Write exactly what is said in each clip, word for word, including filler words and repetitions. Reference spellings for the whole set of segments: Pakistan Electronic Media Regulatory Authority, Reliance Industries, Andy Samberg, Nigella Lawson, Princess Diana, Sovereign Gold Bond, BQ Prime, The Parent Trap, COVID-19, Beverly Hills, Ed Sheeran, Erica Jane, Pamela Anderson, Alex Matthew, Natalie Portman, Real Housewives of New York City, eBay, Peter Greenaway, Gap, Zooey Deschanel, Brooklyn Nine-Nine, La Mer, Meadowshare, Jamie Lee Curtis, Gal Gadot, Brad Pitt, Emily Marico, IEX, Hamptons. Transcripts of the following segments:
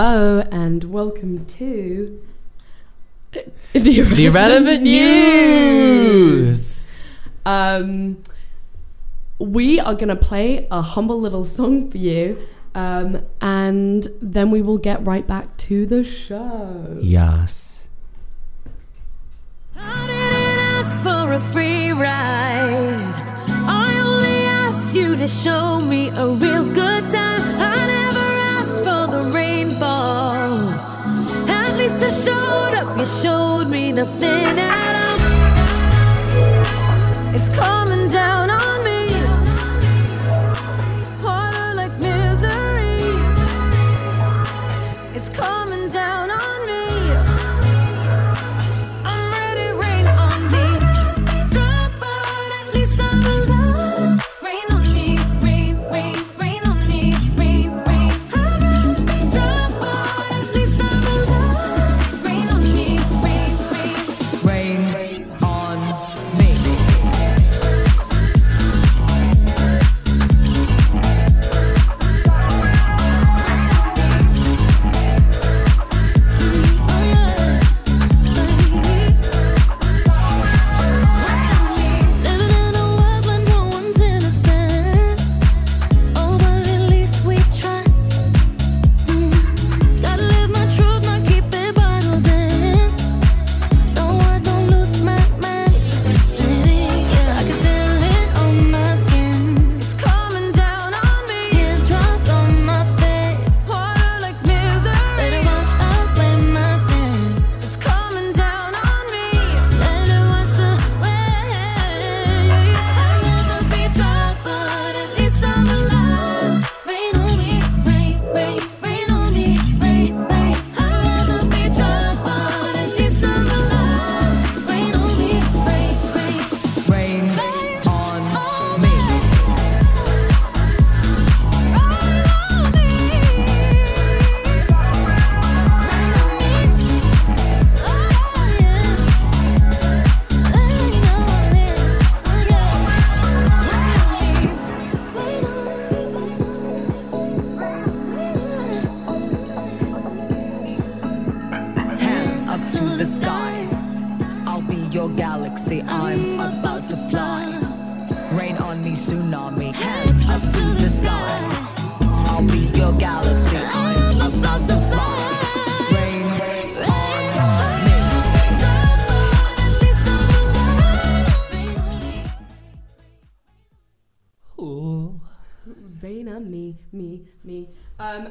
Hello and welcome to the irrelevant, the irrelevant news. news. Um, we are going to play a humble little song for you, um, and then we will get right back to the show. Yes. I didn't ask for a free ride. I only asked you to show me a real good time. I never asked for the rainfall. At least I showed up. You showed me nothing at all. It's coming down on me. Water like misery. It's coming down on me.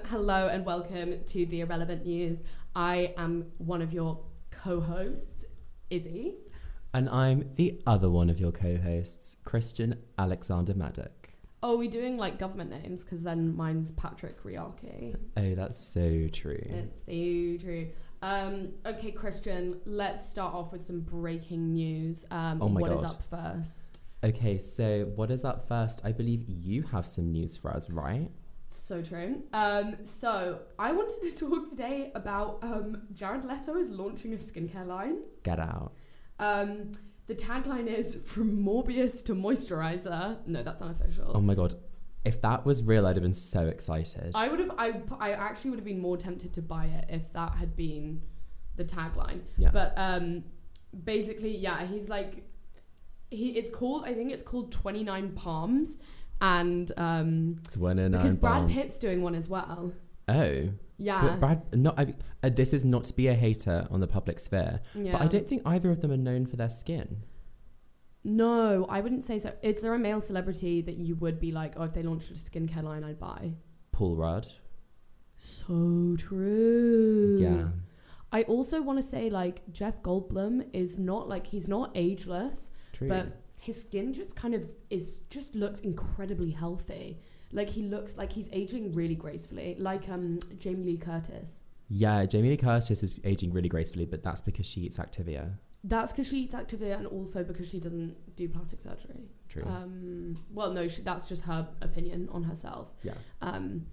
Hello and welcome to the Irrelevant News. I am one of your co-hosts, Izzy. And I'm the other one of your co-hosts, Christian Alexander Maddock. Oh, are we doing like government names? Because then mine's Patrick Riakie. Oh, that's so true. It's so true. Um, okay, Christian, let's start off with some breaking news. Um, oh my God. What is up first? Okay, so what is up first? I believe you have some news for us, right? So true. Um, so I wanted to talk today about um, Jared Leto is launching a skincare line. Get out. Um, the tagline is from Morbius to moisturizer. No, that's unofficial. Oh my God. If that was real, I'd have been so excited. I would have, I, I actually would have been more tempted to buy it if that had been the tagline. Yeah. But um, basically, yeah, he's like, he, it's called, I think it's called Twenty Nine Palms. And um twenty-nine because Brad bombs. Pitt's doing one as well. Oh yeah, but Brad not I, uh, this is not to be a hater on the public sphere, yeah. But I don't think either of them are known for their skin. No, I wouldn't say so. Is there a male celebrity that you would be like, oh, if they launched a skincare line, I'd buy? Paul Rudd. So true. Yeah. I also want to say like Jeff Goldblum is not like, he's not ageless. True. But his skin just kind of is just looks incredibly healthy. Like he looks like he's aging really gracefully. Like um Jamie Lee Curtis. Yeah, Jamie Lee Curtis is aging really gracefully, but that's because she eats Activia. That's because she eats Activia, and also because she doesn't do plastic surgery. True. Um, well, no, she, that's just her opinion on herself. Yeah. Um,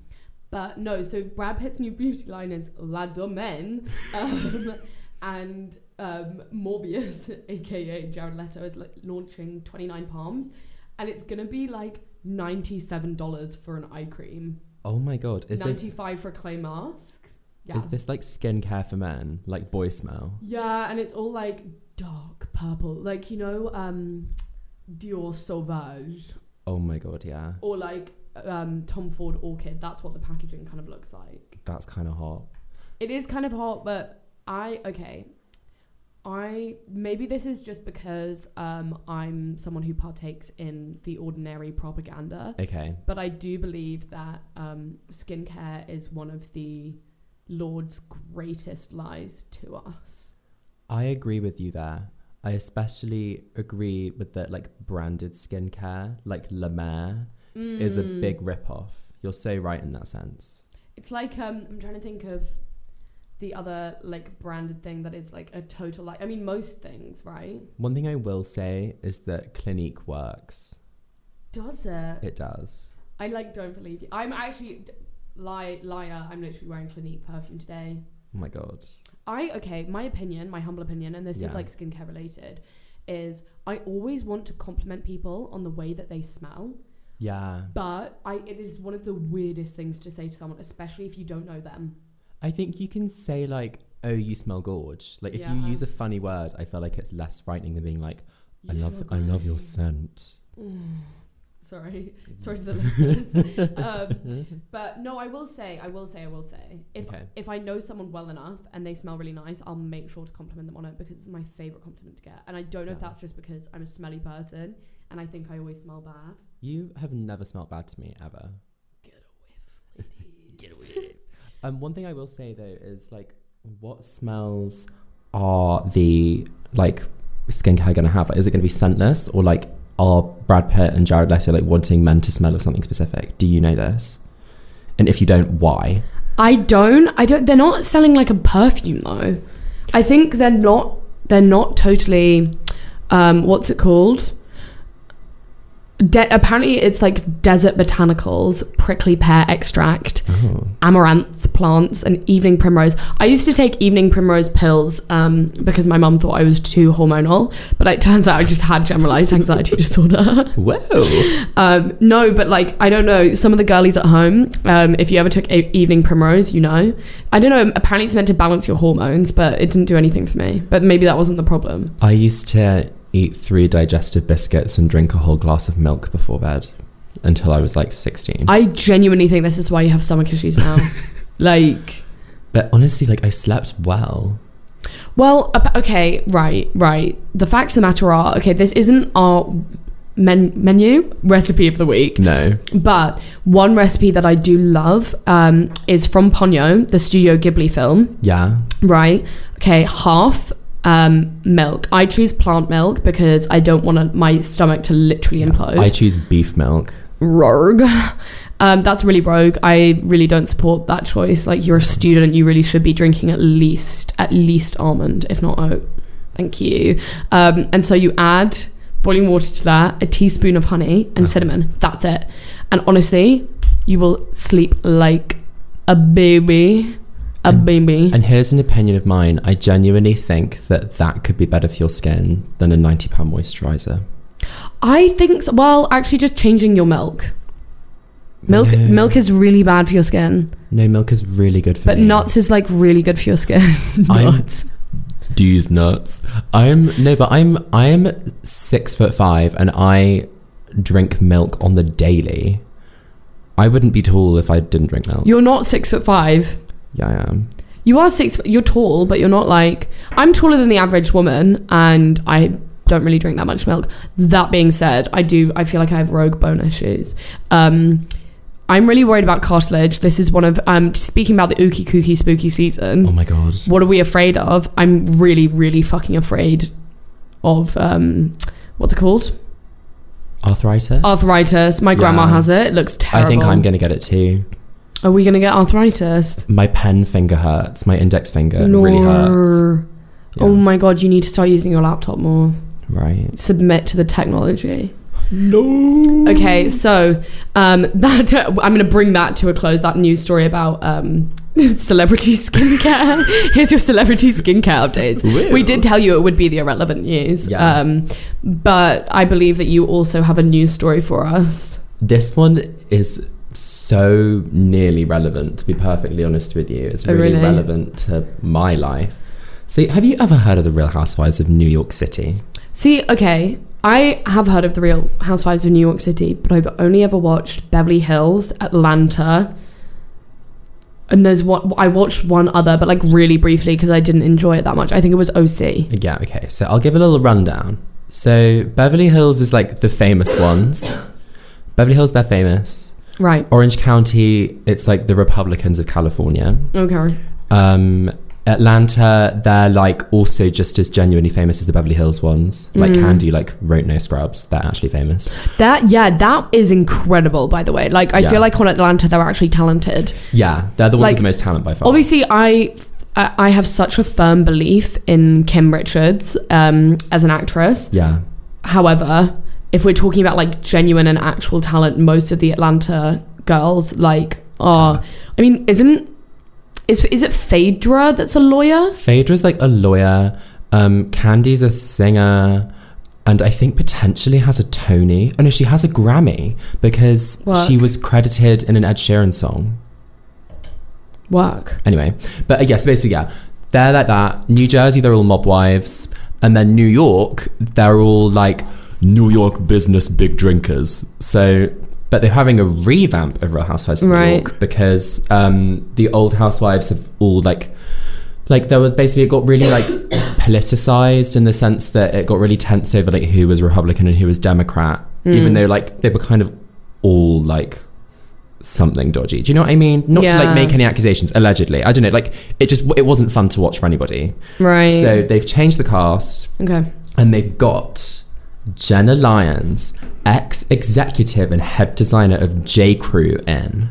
but no, so Brad Pitt's new beauty line is La Domen, um, and. Um, Morbius, aka Jared Leto, is like launching twenty-nine Palms, and it's gonna be like ninety-seven dollars for an eye cream. Oh my God! Is ninety-five this... for a clay mask? Yeah. Is this like skincare for men? Like boy smell? Yeah, and it's all like dark purple. Like, you know, um, Dior Sauvage. Oh my God, yeah. Or like um, Tom Ford Orchid. That's what the packaging kind of looks like. That's kind of hot. It is kind of hot, but I, okay. I, maybe this is just because um, I'm someone who partakes in the ordinary propaganda. Okay. But I do believe that um, skincare is one of the Lord's greatest lies to us. I agree with you there. I especially agree with that, like, branded skincare, like La Mer, mm. is a big ripoff. You're so right in that sense. It's like, um, I'm trying to think of the other, like, branded thing that is, like, a total, like, I mean, most things, right? One thing I will say is that Clinique works. Does it? It does. I, like, don't believe you. I'm actually... Lie, liar, I'm literally wearing Clinique perfume today. Oh my God. I, okay, my opinion, my humble opinion, and this yeah. is like skincare related, is I always want to compliment people on the way that they smell. Yeah. But I, it is one of the weirdest things to say to someone, especially if you don't know them. I think you can say like, oh, you smell gorge. Like if yeah. you use a funny word, I feel like it's less frightening than being like, you I love, I love your scent. Sorry. Sorry to the listeners. Um, but no, I will say, I will say, I will say. If okay. if I know someone well enough and they smell really nice, I'll make sure to compliment them on it because it's my favourite compliment to get. And I don't know yeah. if that's just because I'm a smelly person and I think I always smell bad. You have never smelled bad to me, ever. Get a whiff, ladies. Get a whiff. Um, one thing I will say, though, is, like, what smells are the, like, skincare going to have? Like, is it going to be scentless or, like, are Brad Pitt and Jared Leto like wanting men to smell of something specific? Do you know this? And if you don't, why? I don't. I don't. They're not selling like a perfume though. I think they're not. They're not totally. Um, what's it called? De- apparently, it's like desert botanicals, prickly pear extract, oh. amaranth plants, and evening primrose. I used to take evening primrose pills um, because my mum thought I was too hormonal, but it turns out I just had generalized anxiety disorder. Whoa. Um, no, but like, I don't know. Some of the girlies at home, um, if you ever took a- evening primrose, you know. I don't know. Apparently, it's meant to balance your hormones, but it didn't do anything for me. But maybe that wasn't the problem. I used to eat three digestive biscuits and drink a whole glass of milk before bed until I was like sixteen. I genuinely think this is why you have stomach issues now. Like, but honestly, like I slept well. Well, okay, right, right. The facts of the matter are, okay, this isn't our men- menu recipe of the week. No. But one recipe that I do love um, is from Ponyo, the Studio Ghibli film. Yeah. Right. Okay, half Um, milk. I choose plant milk because I don't want to, my stomach to literally yeah, implode. I choose beef milk. Rogue. Um, that's really rogue. I really don't support that choice. Like, you're a student, you really should be drinking at least at least almond, if not oat. Thank you. Um, and so you add boiling water to that, a teaspoon of honey and oh. cinnamon. That's it. And honestly, you will sleep like a baby. A baby. And, and here's an opinion of mine. I genuinely think that that could be better for your skin than a ninety pound moisturiser. I think, so. Well, actually just changing your milk. Milk no. milk is really bad for your skin. No, milk is really good for but me. But nuts is like really good for your skin. Nuts. I'm, do you use nuts? I'm, no, but I'm, I'm six foot five and I drink milk on the daily. I wouldn't be tall if I didn't drink milk. You're not six foot five. Yeah, I am. You are six, you're tall, but you're not like, I'm taller than the average woman and I don't really drink that much milk. That being said, I do, I feel like I have rogue bone issues. Um, I'm really worried about cartilage. This is one of, um, speaking about the ookie kooky spooky season. Oh my God. What are we afraid of? I'm really, really fucking afraid of, um, what's it called? Arthritis. Arthritis. My yeah. grandma has it. It looks terrible. I think I'm going to get it too. Are we going to get arthritis? My pen finger hurts. My index finger no. really hurts. Yeah. Oh my God, you need to start using your laptop more. Right. Submit to the technology. No. Okay, so um, that I'm going to bring that to a close, that news story about um, celebrity skincare. Here's your celebrity skincare updates. Real? We did tell you it would be the irrelevant news. Yeah. Um, but I believe that you also have a news story for us. This one is so nearly relevant, to be perfectly honest with you. It's really, oh, really? relevant to my life. So have you ever heard of the Real Housewives of New York City? See, okay, I have heard of the Real Housewives of New York City, but I've only ever watched Beverly Hills, Atlanta, and there's one, I watched one other, but like really briefly because I didn't enjoy it that much. I think it was O C. Yeah, okay, so I'll give a little rundown. So Beverly Hills is like the famous ones. Beverly Hills, they're famous. Right. Orange County, it's like the Republicans of California. Okay. Um... Atlanta, they're like also just as genuinely famous as the Beverly Hills ones. Like mm. Candy, like wrote No Scrubs. They're actually famous. That yeah, that is incredible. By the way, like I yeah. feel like on Atlanta they're actually talented. Yeah, they're the ones like, with the most talent by far. Obviously, I I have such a firm belief in Kim Richards um, as an actress. Yeah. However, if we're talking about like genuine and actual talent, most of the Atlanta girls like are. Yeah. I mean, isn't. Is is it Phaedra that's a lawyer? Phaedra's like a lawyer. Um, Candy's a singer. And I think potentially has a Tony. Oh no, she has a Grammy because Work. she was credited in an Ed Sheeran song. Work. Anyway, but I guess basically, yeah. They're like that. New Jersey, they're all mob wives. And then New York, they're all like New York business big drinkers. So... But they're having a revamp of Real Housewives of right. New York because um, the old housewives have all like, like there was basically, it got really like politicized in the sense that it got really tense over like who was Republican and who was Democrat, mm. even though like they were kind of all like something dodgy. Do you know what I mean? Not yeah. to like make any accusations, allegedly. I don't know. Like it just, it wasn't fun to watch for anybody. Right. So they've changed the cast. Okay. And they've got... Jenna Lyons, ex-executive and head designer of J Crew, in.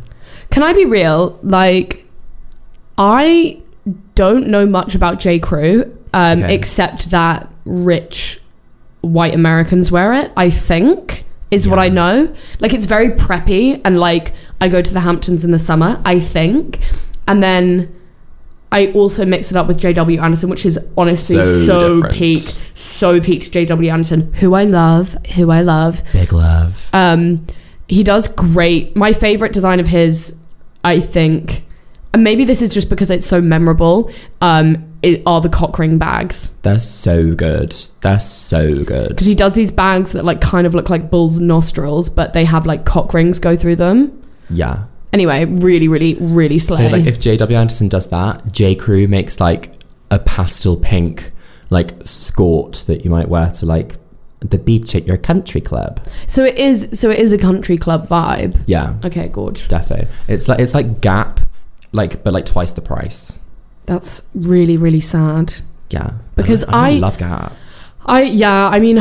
Can I be real? Like, I don't know much about J Crew, um, okay. except that rich white Americans wear it. I think is yeah. what I know. Like, it's very preppy, and like I go to the Hamptons in the summer. I think, and then. I also mix it up with J W Anderson, which is honestly so, so peak, so peak to J W Anderson, who I love, who I love. Big love. Um, he does great. My favorite design of his, I think, and maybe this is just because it's so memorable, um, it, are the cock ring bags. They're so good. They're so good. Because he does these bags that like kind of look like bull's nostrils, but they have like cock rings go through them. Yeah. Anyway, really, really, really slay. So, like, if J W Anderson does that, J. Crew makes, like, a pastel pink, like, skort that you might wear to, like, the beach at your country club. So it is so it is a country club vibe? Yeah. Okay, gorge. Defo. It's like, it's like Gap, like, but, like, twice the price. That's really, really sad. Yeah. Because I... I, I love Gap. I, yeah, I mean,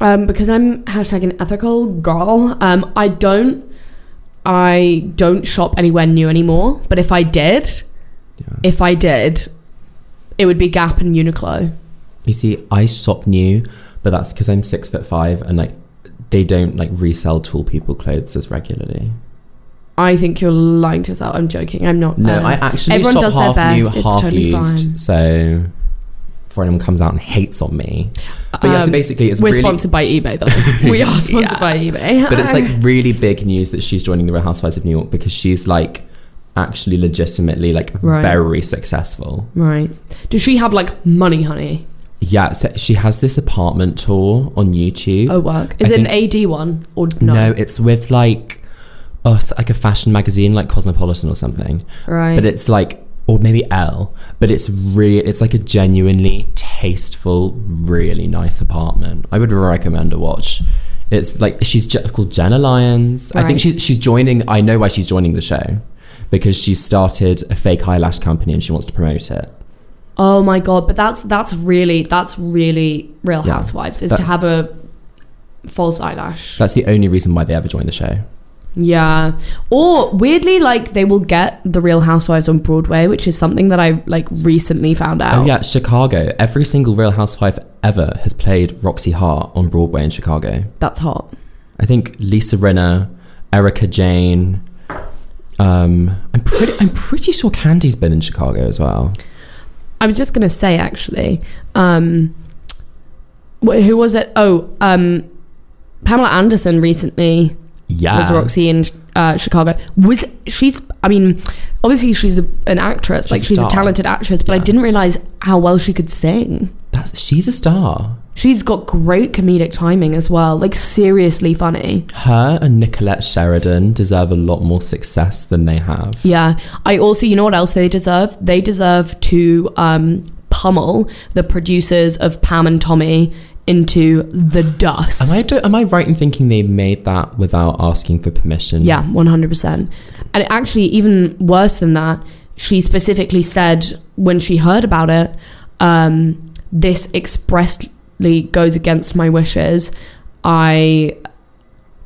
um, because I'm hashtag an ethical girl, um, I don't... I don't shop anywhere new anymore, but if I did, yeah. if I did, it would be Gap and Uniqlo. You see, I shop new, but that's because I'm six foot five and like they don't like resell tall people clothes as regularly. I think you're lying to yourself. I'm joking. I'm not. No, uh, I actually everyone shop does half their best. New, it's half totally used. Fine. So before anyone comes out and hates on me. But yeah, so basically it's we're really... sponsored by eBay though. We are sponsored yeah. by eBay. But it's like really big news that she's joining the Real Housewives of New York because she's like actually legitimately like right. very successful. Right. Does she have like money, honey? Yeah, so she has this apartment tour on YouTube. Oh, work. Is I it think... an A D one or no? No, it's with like oh, so like a fashion magazine like Cosmopolitan or something. Right. But it's like or maybe L, but it's really, it's like a genuinely tasteful, really nice apartment. I would recommend a watch. It's like, she's j- called Jenna Lyons. Right. I think she's she's joining, I know why she's joining the show, because she started a fake eyelash company and she wants to promote it. Oh my God, but that's, that's really, that's really Real yeah, Housewives, is to have a false eyelash. That's the only reason why they ever joined the show. Yeah. Or weirdly, like they will get the Real Housewives on Broadway, which is something that I like recently found out. Oh yeah, Chicago. Every single Real Housewife ever has played Roxy Hart on Broadway in Chicago. That's hot. I think Lisa Rinna, Erica Jane. Um, I'm pretty. I'm pretty sure Candy's been in Chicago as well. I was just gonna say actually, um, who was it? Oh, um, Pamela Anderson recently. Yeah, was Roxy in uh, Chicago was she's I mean obviously she's a, an actress she's like a she's star. a talented actress but yeah. I didn't realize how well she could sing. That's she's a star. She's got great comedic timing as well, like seriously funny. Her and Nicolette Sheridan deserve a lot more success than they have. Yeah. I also, you know what else they deserve? They deserve to um, pummel the producers of Pam and Tommy into the dust. Am I, do- am I right in thinking they made that without asking for permission? Yeah, one hundred percent. And it actually, even worse than that, she specifically said when she heard about it, um, this expressed... goes against my wishes. I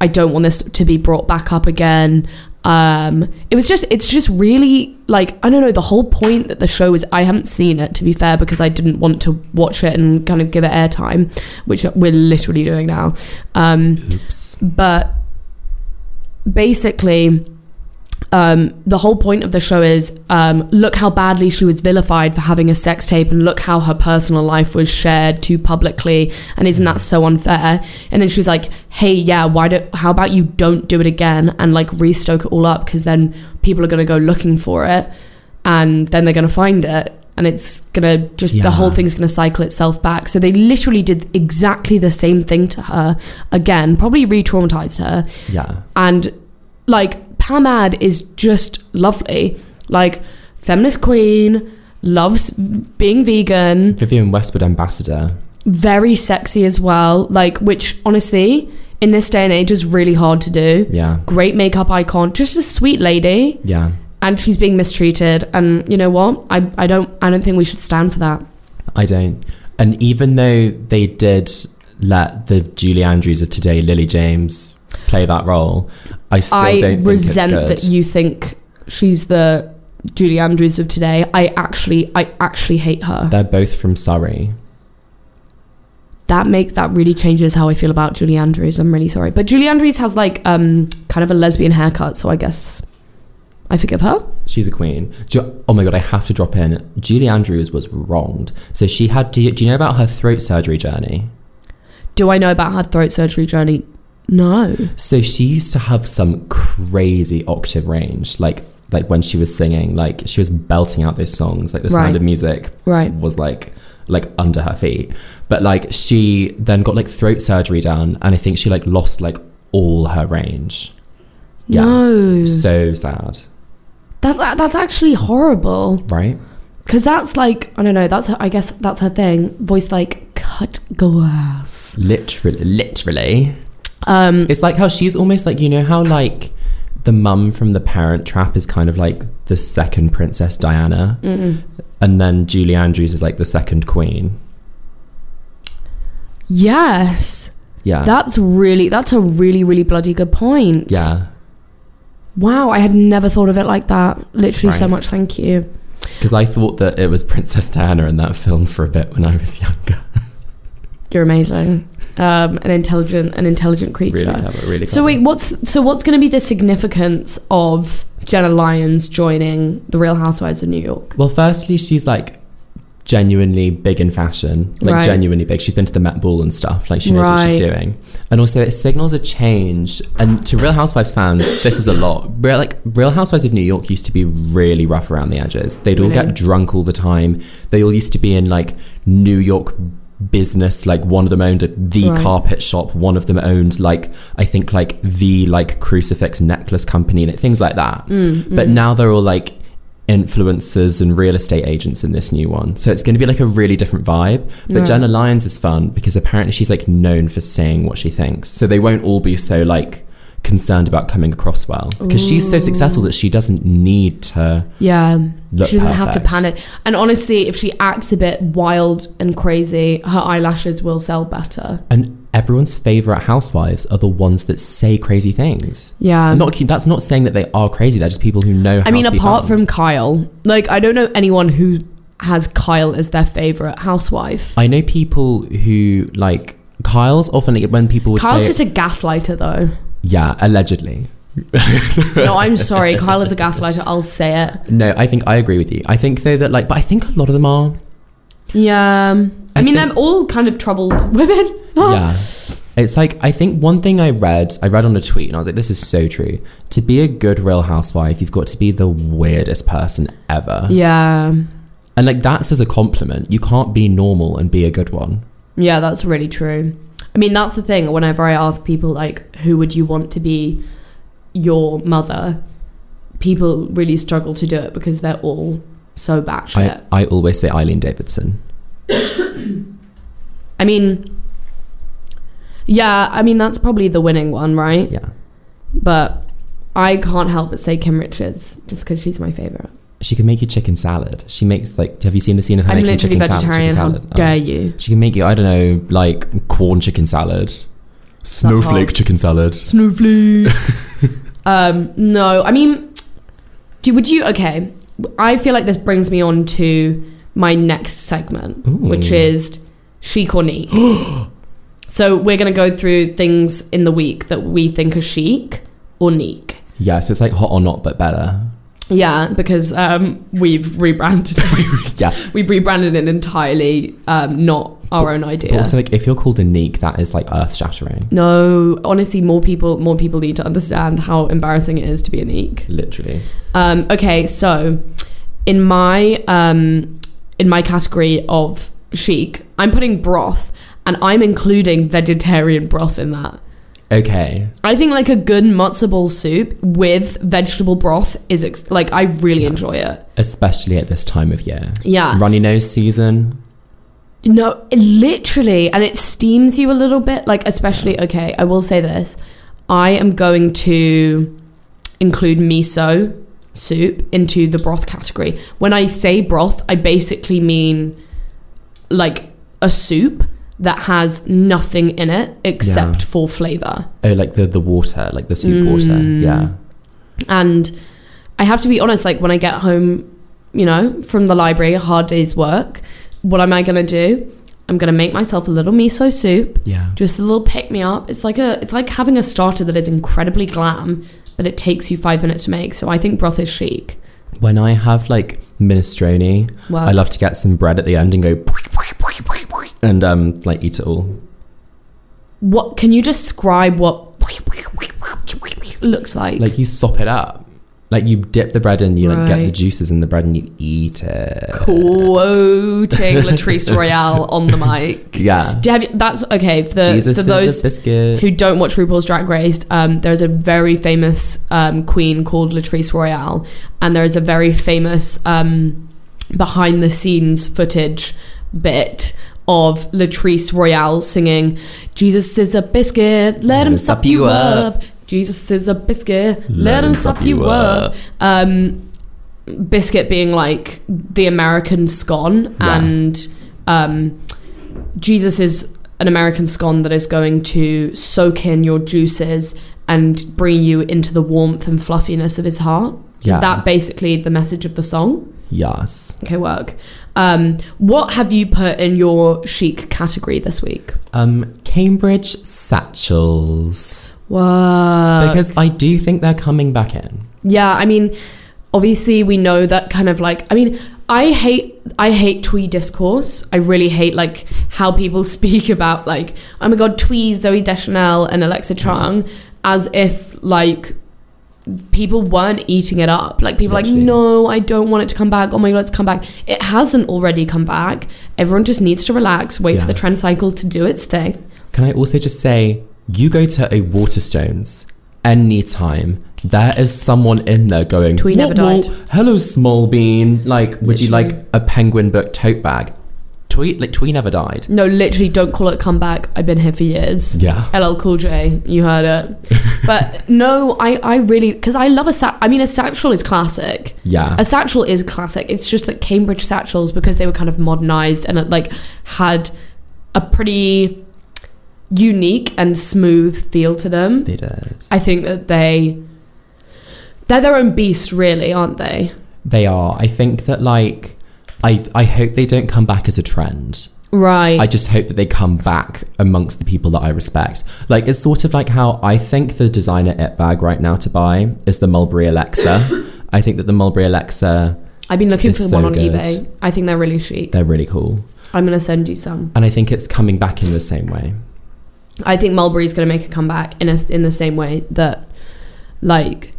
I don't want this to be brought back up again. Um, it was just it's just really like I don't know the whole point that the show is. I haven't seen it, to be fair, because I didn't want to watch it and kind of give it airtime, which we're literally doing now. Um, Oops. But basically, um, the whole point of the show is um, look how badly she was vilified for having a sex tape, and look how her personal life was shared too publicly, and isn't that so unfair? And then she's like, hey, yeah, why don't how about you don't do it again and like restoke it all up, because then people are going to go looking for it and then they're going to find it, and it's going to just yeah. the whole thing's going to cycle itself back. So they literally did exactly the same thing to her again, probably re-traumatized her. Yeah. And like Pam Ad is just lovely, like feminist queen, loves being vegan, Vivienne Westwood ambassador, very sexy as well, like, which honestly in this day and age is really hard to do. Yeah. Great makeup icon, just a sweet lady. Yeah. And she's being mistreated, and you know what, I, I don't I don't think we should stand for that. I don't. And even though they did let the Julie Andrews of today, Lily James, play that role, I still I don't think it's good. I resent that you think she's the Julie Andrews of today. I actually, I actually hate her. They're both from Surrey. That makes that really changes how I feel about Julie Andrews. I'm really sorry, but Julie Andrews has like um kind of a lesbian haircut, so I guess I forgive her. She's a queen. You, oh my god, I have to drop in. Julie Andrews was wronged. So she had. Do you, do you know about her throat surgery journey? Do I know about her throat surgery journey? No. So she used to have some crazy octave range, like like when she was singing, like she was belting out those songs, like the right. Sound of Music right. was like like under her feet. But like she then got like throat surgery done, and I think she like lost like all her range. Yeah. No. So sad. That, that that's actually horrible. Right. Because that's like, I don't know, that's her, I guess that's her thing. Voice like cut glass. Literally, literally. Um, it's like how she's almost like, you know how like the mum from The Parent Trap is kind of like the second Princess Diana, mm-mm. and then Julie Andrews is like the second queen. Yes. Yeah. That's really that's a really really bloody good point. Yeah. Wow, I had never thought of it like that. Literally right. So much. Thank you. Because I thought that it was Princess Diana in that film for a bit when I was younger. You're amazing. Um, an intelligent, an intelligent creature. Really clever, really clever. So wait, what's so what's going to be the significance of Jenna Lyons joining the Real Housewives of New York? Well, firstly, she's like genuinely big in fashion, like right. genuinely big. She's been to the Met Ball and stuff. Like she knows right. what she's doing. And also, it signals a change. And to Real Housewives fans, this is a lot. Real, like Real Housewives of New York used to be really rough around the edges. They'd all really? get drunk all the time. They all used to be in like New York business, like one of them owned the right. carpet shop, one of them owned like I think like the like crucifix necklace company and things like that, mm, but mm. now they're all like influencers and real estate agents in this new one, so it's going to be like a really different vibe. But right. Jenna Lyons is fun because apparently she's like known for saying what she thinks, so they won't all be so like concerned about coming across well, because she's so successful that she doesn't need to yeah look she doesn't perfect. have to panic. And honestly, if she acts a bit wild and crazy, her eyelashes will sell better. And everyone's favorite housewives are the ones that say crazy things. Yeah. Not that's not saying that they are crazy, they're just people who know how I mean to apart from Kyle, like I don't know anyone who has Kyle as their favorite housewife. I know people who like Kyle's often when people would Kyle's say, just a gaslighter though. Yeah, allegedly. No, I'm sorry. Kyle is a gaslighter. I'll say it. No, I think I agree with you. I think though that like, but I think a lot of them are. Yeah. I, I mean, think... they're all kind of troubled women. Yeah. It's like, I think one thing I read, I read on a tweet and I was like, this is so true. To be a good Real Housewife, you've got to be the weirdest person ever. Yeah. And like, that's as a compliment. You can't be normal and be a good one. Yeah, that's really true. I mean, that's the thing. Whenever I ask people, like, who would you want to be your mother? People really struggle to do it because they're all so batshit. I, I always say Eileen Davidson. I mean... yeah, I mean, that's probably the winning one, right? Yeah. But I can't help but say Kim Richards, just because she's my favourite. She can make you chicken salad. She makes, like, have you seen the scene of her I'm making chicken salad? I'm literally vegetarian, salad, chicken how salad? dare oh. you? She can make you, I don't know, like, corn chicken salad. Snowflake chicken salad. Snowflakes. um, no, I mean, do would you, okay, I feel like this brings me on to my next segment, Ooh. which is chic or neat. So we're going to go through things in the week that we think are chic or neek. Yeah, so it's like hot or not, but better. Yeah, because um, we've rebranded it. Yeah. We've rebranded it entirely, um, not our but, own idea. But also, like, if you're called a neek, that is, like, earth-shattering. No, honestly, more people more people need to understand how embarrassing it is to be a neek. Literally. Um, okay, so in my um, in my category of chic, I'm putting broth. And I'm including vegetarian broth in that. Okay. I think, like, a good matzo ball soup with vegetable broth is, ex- like, I really yeah. enjoy it. Especially at this time of year. Yeah. Runny nose season. No, literally. And it steams you a little bit. Like, especially, yeah. okay, I will say this. I am going to include miso soup into the broth category. When I say broth, I basically mean, like, a soup that has nothing in it except yeah. for flavour. Oh, like the, the water, like the soup mm. water, yeah. And I have to be honest, like, when I get home, you know, from the library, a hard day's work, what am I going to do? I'm going to make myself a little miso soup. Yeah. Just a little pick-me-up. It's like a, it's like having a starter that is incredibly glam, but it takes you five minutes to make. So I think broth is chic. When I have, like, minestrone, wow. I love to get some bread at the end and go... and, um, like, eat it all. What, can you describe what looks like? Like, you sop it up. Like, you dip the bread in, you, right. like, get the juices in the bread and you eat it. Quoting Latrice Royale on the mic. Yeah. Do you have, that's, okay, for, the, for those who don't watch RuPaul's Drag Race, um, there's a very famous um, queen called Latrice Royale, and there is a very famous um, behind-the-scenes footage bit of Latrice Royale singing, Jesus is a biscuit, let him sup you up. up. Jesus is a biscuit, let, let him sup you up. up. Um, biscuit being like the American scone, yeah. and um, Jesus is an American scone that is going to soak in your juices and bring you into the warmth and fluffiness of his heart. Yeah. Is that basically the message of the song? Yes. Okay, work. Um, what have you put in your chic category this week? Um, Cambridge satchels. Work. Because I do think they're coming back in. Yeah, I mean, obviously we know that kind of like, I mean, I hate, I hate twee discourse. I really hate, like, how people speak about, like, oh my God, twee Zooey Deschanel and Alexa Chung, as if, like, people weren't eating it up. Like, people Literally. like, no, I don't want it to come back. Oh my God, it's come back. It hasn't already come back. Everyone just needs to relax, wait yeah. for the trend cycle to do its thing. Can I also just say, you go to a Waterstones anytime, there is someone in there going, Twee never died. Hello, small bean. Like, would literally. you like a Penguin Book tote bag? Tweet, like, Twee never died. No, literally, don't call it comeback. I've been here for years. Yeah. L L Cool J, you heard it. But no, I, I really, because I love a satchel. I mean, a satchel is classic. Yeah. A satchel is classic. It's just that Cambridge satchels, because they were kind of modernized and it, like, had a pretty unique and smooth feel to them. They did. I think that they, they're their own beast, really, aren't they? They are. I think that, like, I, I hope they don't come back as a trend. Right. I just hope that they come back amongst the people that I respect. Like, it's sort of like how I think the designer it bag right now to buy is the Mulberry Alexa. I think that the Mulberry Alexa I've been looking for so one on good. eBay. I think they're really chic. They're really cool. I'm going to send you some. And I think it's coming back in the same way. I think Mulberry's going to make a comeback in a, in the same way that, like,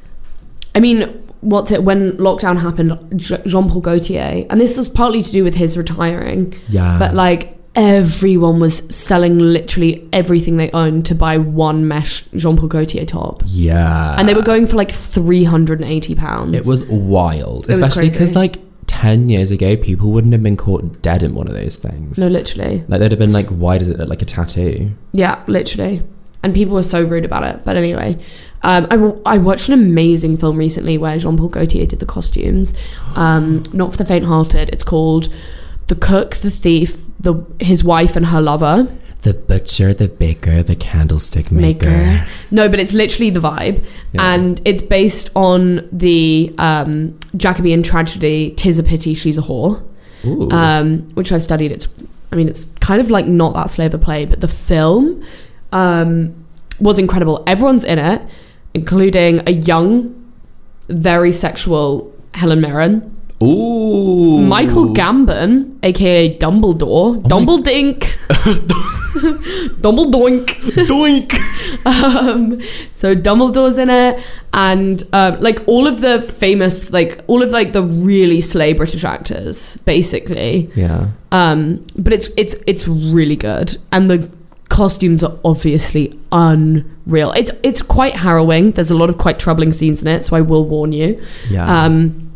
I mean, what's it, when lockdown happened, Jean-Paul Gaultier, and this was partly to do with his retiring, yeah, but like everyone was selling literally everything they owned to buy one mesh Jean-Paul Gaultier top. Yeah. And they were going for like three hundred eighty pounds. It was wild. It especially because like ten years ago, people wouldn't have been caught dead in one of those things. No, literally. Like they'd have been like, why does it look like a tattoo? Yeah, literally. And people were so rude about it. But anyway, um, I, w- I watched an amazing film recently where Jean-Paul Gaultier did the costumes. Um, not for the faint-hearted. It's called The Cook, The Thief, the His Wife and Her Lover. The Butcher, The Baker, The Candlestick Maker. maker. No, but it's literally the vibe. Yeah. And it's based on the um, Jacobean tragedy, Tis a Pity, She's a Whore. Ooh. Um, which I've studied. It's, I mean, it's kind of like not that slave a play, but the film... Um, was incredible. Everyone's in it, including a young, very sexual Helen Mirren. Ooh. Michael Gambon, aka Dumbledore. Oh Dumbledink. Dumbledoink. Doink. um, so Dumbledore's in it, and uh, like all of the famous, like all of like the really slay British actors, basically. Yeah. Um, but it's it's it's really good, and the costumes are obviously unreal. It's it's quite harrowing. There's a lot of quite troubling scenes in it, so I will warn you. Yeah. Um,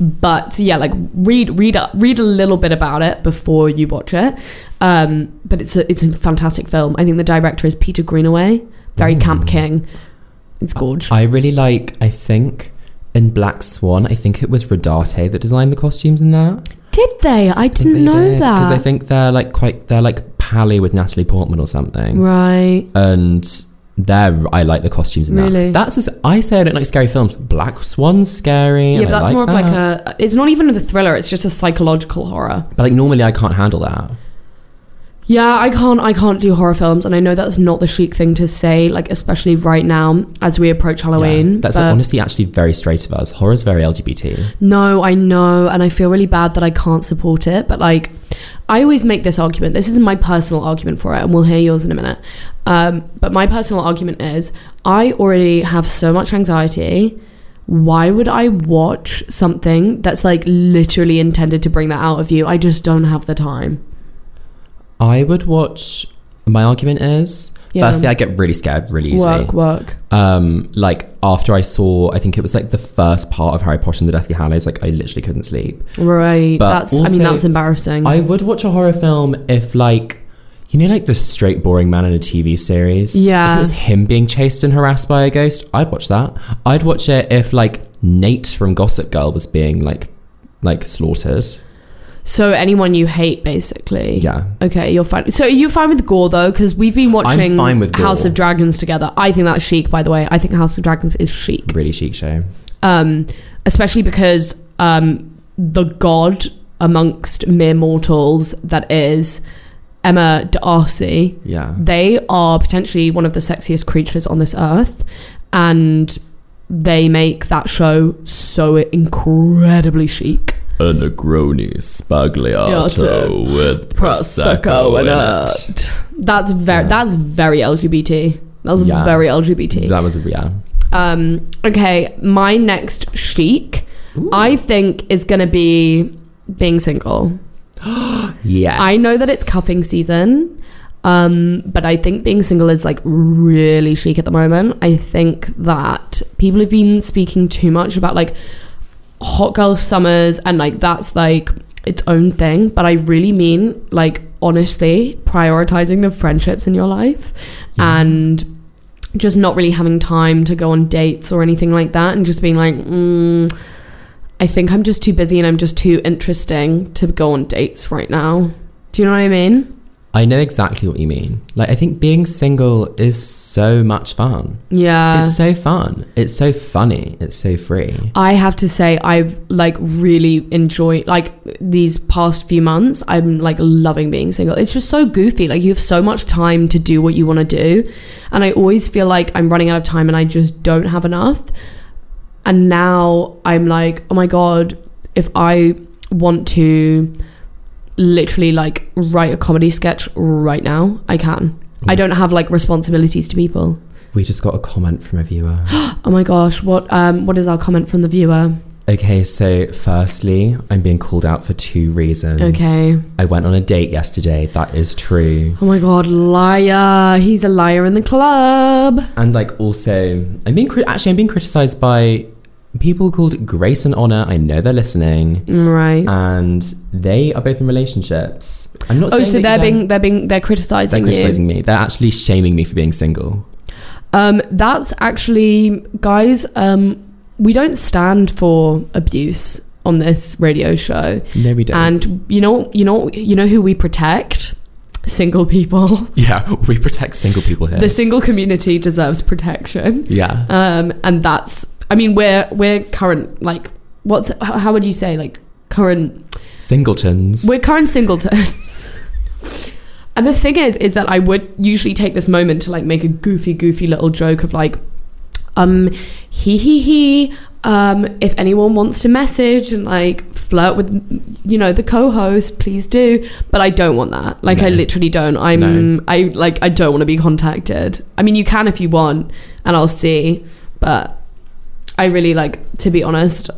but yeah, like read read up, read a little bit about it before you watch it. Um, but it's a it's a fantastic film. I think the director is Peter Greenaway, very Ooh. Camp King. It's gorgeous. I really like. I think in Black Swan, I think it was Rodarte that designed the costumes in that. Did they? I, I didn't they know did, that. Because I think they're like quite, they're like pally with Natalie Portman or something. Right. And they're, I like the costumes in really? That. That's just, I say I don't like scary films. Black Swan's scary. Yeah, but that's like more that. Of like a, it's not even a thriller, it's just a psychological horror. But like normally I can't handle that. Yeah, I can't, I can't do horror films. And I know that's not the chic thing to say, like especially right now as we approach Halloween. Yeah, that's like honestly actually very straight of us. Horror's very L G B T. No, I know. And I feel really bad that I can't support it. But like, I always make this argument. This is my personal argument for it. And we'll hear yours in a minute. Um, but my personal argument is I already have so much anxiety. Why would I watch something that's like literally intended to bring that out of you? I just don't have the time. I would watch, my argument is, yeah. Firstly, I get really scared really easily. Work, work. Um, like, after I saw, I think it was, like, the first part of Harry Potter and the Deathly Hallows, like, I literally couldn't sleep. Right. But that's, also, I mean, that's embarrassing. I would watch a horror film if, like, you know, like, the straight, boring man in a T V series? Yeah. If it was him being chased and harassed by a ghost, I'd watch that. I'd watch it if, like, Nate from Gossip Girl was being, like, like, slaughtered. So anyone you hate, basically. Yeah. Okay, you're fine. So are you fine with gore, though? Because we've been watching I'm fine with gore. House of Dragons together. I think that's chic, by the way. I think House of Dragons is chic. Really chic show. Um, especially because um, the god amongst mere mortals that is Emma D'Arcy. Yeah. They are potentially one of the sexiest creatures on this earth. And they make that show so incredibly chic. A Negroni Spagliato with Prosecco in it. That's very, yeah. that's very L G B T. That was yeah. very L G B T. That was, yeah. Um, okay, my next chic, Ooh. I think, is going to be being single. Yes. I know that it's cuffing season, um, but I think being single is like really chic at the moment. I think that people have been speaking too much about like, hot girl summers and like that's like its own thing, but I really mean like honestly prioritizing the friendships in your life yeah. and just not really having time to go on dates or anything like that and just being like mm, I think I'm just too busy and I'm just too interesting to go on dates right now. Do you know what I mean? I know exactly what you mean. Like, I think being single is so much fun. Yeah. It's so fun. It's so funny. It's so free. I have to say, I've, like, really enjoyed, like, these past few months, I'm, like, loving being single. It's just so goofy. Like, you have so much time to do what you want to do. And I always feel like I'm running out of time and I just don't have enough. And now I'm like, oh, my God, if I want to... literally like write a comedy sketch right now I can I don't have like responsibilities to people. We just got a comment from a viewer. Oh my gosh, what um what is our comment from the viewer? Okay, so firstly, I'm being called out for two reasons. Okay. I went on a date yesterday. That is true. Oh my God, liar. He's a liar in the club. And like also, I'm being cri- actually, I'm being criticised by people called Grace and Honor. I know they're listening. Right. And they are both in relationships. I'm not saying Oh, so they're being, they're being, they're criticising you. They're criticising me. They're actually shaming me for being single. Um, that's actually, guys, um... we don't stand for abuse on this radio show. No, we don't. And you know, you know, you know who we protect? Single people. Yeah, we protect single people here. The single community deserves protection. Yeah. Um, and that's, I mean, we're we're current, like, what's, how would you say, like, current singletons? We're current singletons. And the thing is, is that I would usually take this moment to like make a goofy, goofy little joke of like, um, he he he um if anyone wants to message and like flirt with, you know, the co-host, please do. But I don't want that, like, no. I literally don't. I'm no. I like I don't want to be contacted. I mean, you can if you want and I'll see, but I really, like, to be honest,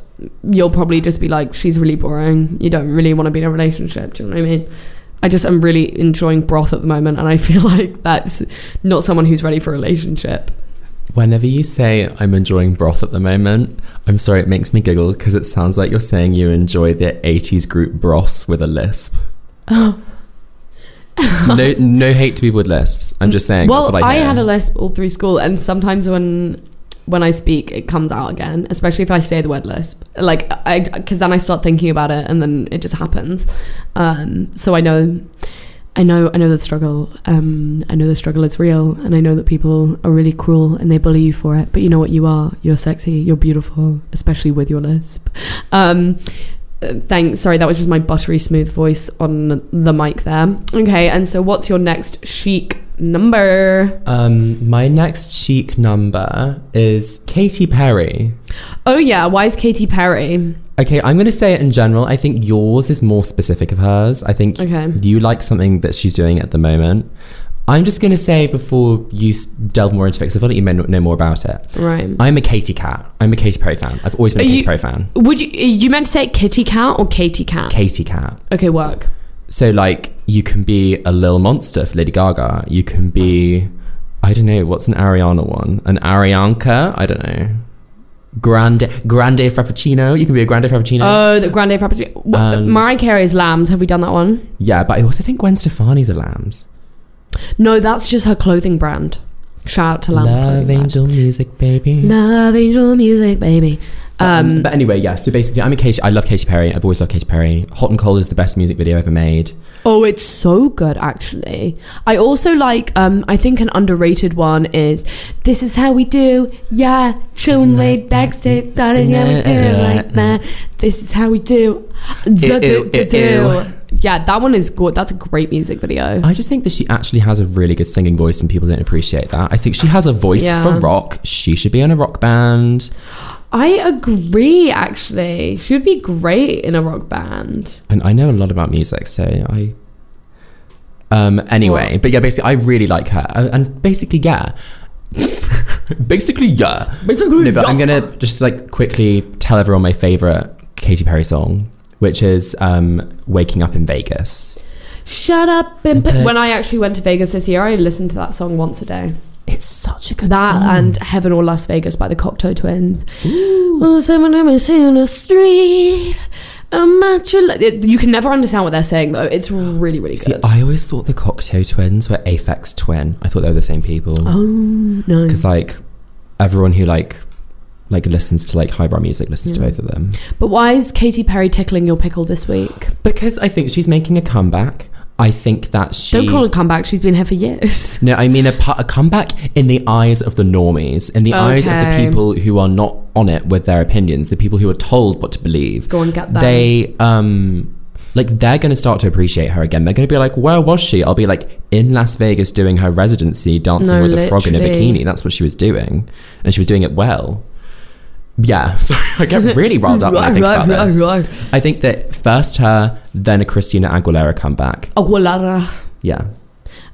you'll probably just be like, she's really boring, you don't really want to be in a relationship. Do you know what I mean? I just am really enjoying broth at the moment, and I feel like that's not someone who's ready for a relationship. Whenever you say I'm enjoying broth at the moment, I'm sorry, it makes me giggle because it sounds like you're saying you enjoy the eighties group Bros with a lisp. Oh. no no hate to people with lisps. I'm just saying, well, that's what I hear. I had a lisp all through school, and sometimes when when I speak it comes out again, especially if I say the word lisp. Like, I, because then I start thinking about it and then it just happens. Um, so I know... I know, I know the struggle. Um, I know the struggle is real, and I know that people are really cruel and they bully you for it. But you know what you are? You're sexy. You're beautiful, especially with your lisp. Um, thanks. Sorry, that was just my buttery smooth voice on the mic there. Okay, and so what's your next chic number? Um, my next chic number is Katy Perry. Oh yeah, why is Katy Perry? Okay, I'm going to say it in general. I think yours is more specific of hers. I think okay. you like something that she's doing at the moment. I'm just going to say, before you delve more into it, because I feel like you may know more about it. Right. I'm a Katy Cat. I'm a Katy Perry fan. I've always been are a Katy you, Perry fan. Would you, you meant to say Kitty Cat or Katy Cat? Katy Cat. Okay, work. So, like, you can be a Lil Monster for Lady Gaga. You can be, I don't know, what's an Ariana one? An Arianka? I don't know. Grande Grande Frappuccino. You can be a Grande Frappuccino. Oh, the Grande Frappuccino. And Mariah Carey's Lambs. Have we done that one? Yeah, but I also think Gwen Stefani's a Lambs. No, that's just her clothing brand. Shout out to Lambs. Love Angel brand. Music, baby. Love Angel Music, baby. Um, um, but anyway, yeah. So basically, I'm a Katy. I love Katy Perry. I've always loved Katy Perry. Hot and Cold is the best music video ever made. Oh, it's so good, actually. I also like. Um, I think an underrated one is "This Is How We Do." Yeah, chillin' laid back, stay starting. Yeah, we do it like that. This is how we do. Do do do do. Yeah, that one is good. That's a great music video. I just think that she actually has a really good singing voice, and people don't appreciate that. I think she has a voice yeah. for rock. She should be in a rock band. I agree, actually. She would be great in a rock band. And I know a lot about music, so I... Um, anyway, what? But yeah, basically, I really like her. And basically, yeah. basically, yeah. Basically, no, but yeah. I'm going to just, like, quickly tell everyone my favourite Katy Perry song, which is um, Waking Up in Vegas. Shut up and... P- when I actually went to Vegas this year, I listened to that song once a day. It's such a good that song. That and Heaven or Las Vegas by the Cocteau Twins. Ooh. In the street. You can never understand what they're saying, though. It's really, really good. See, I always thought the Cocteau Twins were Aphex Twin. I thought they were the same people. Oh, no. Because, like, everyone who, like, like listens to, like, highbrow music listens yeah. to both of them. But why is Katy Perry tickling your pickle this week? Because I think she's making a comeback. I think that she... Don't call a comeback. She's been here for years. No, I mean a, a comeback in the eyes of the normies, in the okay. eyes of the people who are not on it with their opinions, the people who are told what to believe. Go and get that. They, um... like, they're going to start to appreciate her again. They're going to be like, where was she? I'll be like, in Las Vegas doing her residency, dancing no, with literally. a frog in a bikini. That's what she was doing. And she was doing it well. Yeah, sorry, I get really riled up when I think about this. I think that first her, then a Christina Aguilera comeback. Aguilera. Yeah.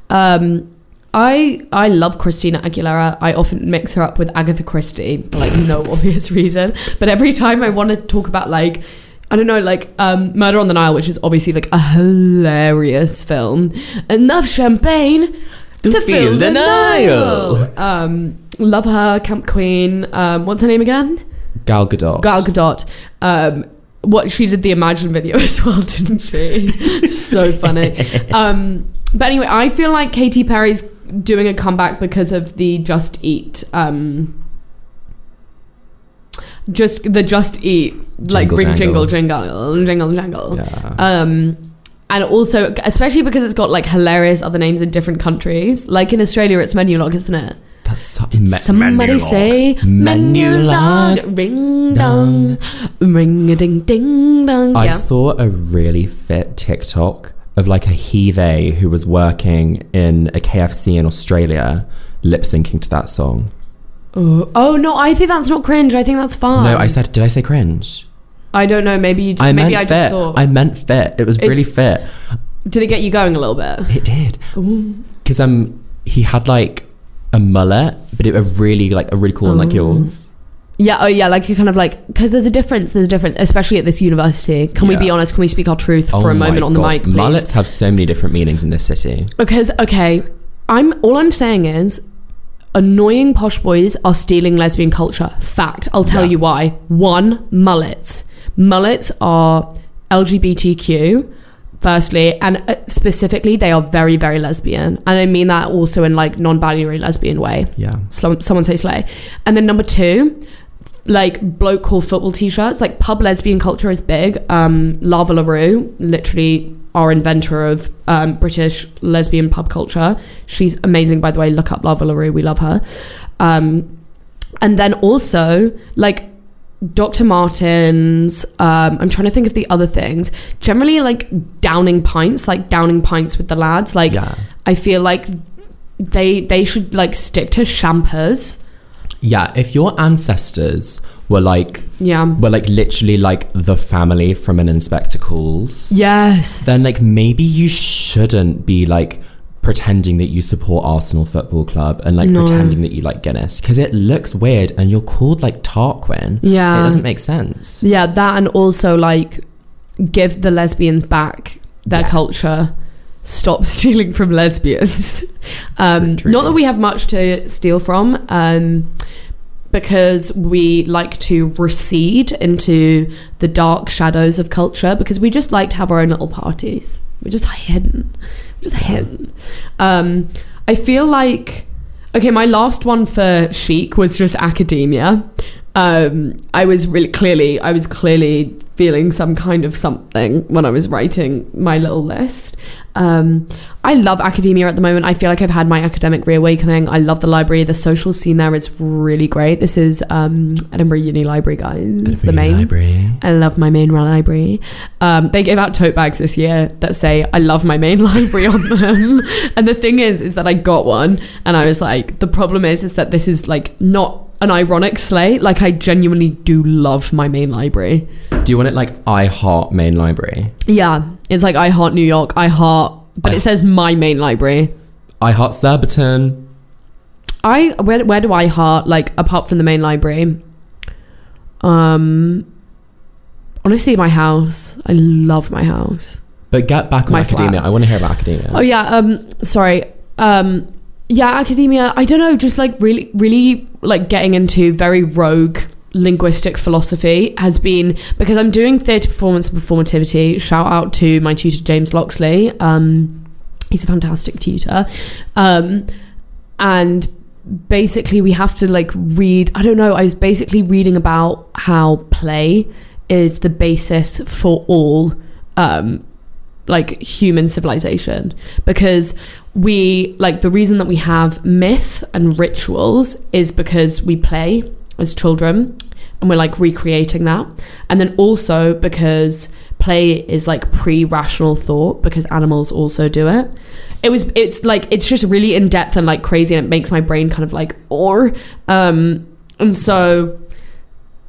Um, I I love Christina Aguilera. I often mix her up with Agatha Christie for like no obvious reason. But every time I want to talk about like, I don't know, like um, Murder on the Nile, which is obviously like a hilarious film. Enough champagne to, to fill the Nile. Nile. Um, love her, Camp Queen. Um, what's her name again? Gal Gadot. Gal Gadot. Um, what she did the Imagine video as well, didn't she? So funny. Um, but anyway, I feel like Katy Perry's doing a comeback because of the Just Eat um just the Just Eat like ring jingle jingle jingle jingle yeah. um and also especially because it's got like hilarious other names in different countries, like in Australia it's Menu Log, isn't it? That's so, me- somebody say Menu Log, ring dong, ring a ding ding dong. I yeah. saw a really fit TikTok of like a heave who was working in a K F C in Australia lip syncing to that song. Oh. oh no, I think that's not cringe. I think that's fun. No, I said, did I say cringe? I don't know. Maybe you. Just, I maybe meant I fit. Just thought I meant fit. It was it's, really fit. Did it get you going a little bit? It did. Because um, he had like a mullet, but it was really like a really cool oh. one, like yours. Yeah, oh yeah, like you're kind of like, because there's a difference, there's a difference, especially at this university. Can yeah. we be honest? Can we speak our truth oh for a moment on God. the mic, please? Mullets have so many different meanings in this city. Because, okay, I'm all I'm saying is annoying posh boys are stealing lesbian culture. Fact. I'll tell yeah. you why. One, mullets. Mullets are L G B T Q, firstly, and specifically, they are very, very lesbian. And I mean that also in like non-binary lesbian way. Yeah. Some, someone say slay. And then number two, like bloke call football t-shirts, like pub lesbian culture is big. um Lava LaRue, literally our inventor of um British lesbian pub culture, she's amazing by the way, look up Lava LaRue, we love her. Um and then also like Doctor Martens, um I'm trying to think of the other things, generally like downing pints like downing pints with the lads, like yeah. I feel like they they should like stick to champers. Yeah, if your ancestors were like, yeah, were like literally like the family from an Inspector Calls, yes, then like maybe you shouldn't be like pretending that you support Arsenal Football Club and like no. pretending that you like Guinness, because it looks weird and you're called like Tarquin. Yeah, it doesn't make sense. Yeah, that, and also like give the lesbians back their yeah. culture. Stop stealing from lesbians. Um, not that we have much to steal from, um, because we like to recede into the dark shadows of culture, because we just like to have our own little parties. We're just hidden. We're just hidden. Um, I feel like... Okay, my last one for chic was just academia. Um, I was really clearly... I was clearly... feeling some kind of something when I was writing my little list. Um, I love academia at the moment. I feel like I've had my academic reawakening. I love the library. The social scene there is really great. This is um, Edinburgh Uni Library, guys. Edinburgh the main. Uni library. I love my main library. Um, they gave out tote bags this year that say, I love my main library on them. And the thing is, is that I got one and I was like, the problem is, is that this is like not an ironic slay. Like I genuinely do love my main library. Do you want it like I heart main library? Yeah, it's like I heart New York, I heart, but I it says my main library. I heart Surbiton. I where where do I heart, like apart from the main library? Um, honestly, my house. I love my house. But get back on my academia. Flat. I want to hear about academia. Oh yeah. Um, sorry. Um. Yeah, academia, I don't know, just like really, really like getting into very rogue linguistic philosophy has been, because I'm doing theatre performance and performativity, shout out to my tutor James Loxley, um, he's a fantastic tutor, um, and basically we have to like read, I don't know, I was basically reading about how play is the basis for all um, like human civilization, because we like the reason that we have myth and rituals is because we play as children and we're like recreating that, and then also because play is like pre-rational thought, because animals also do it. It was it's like it's just really in depth and like crazy, and it makes my brain kind of like or um and so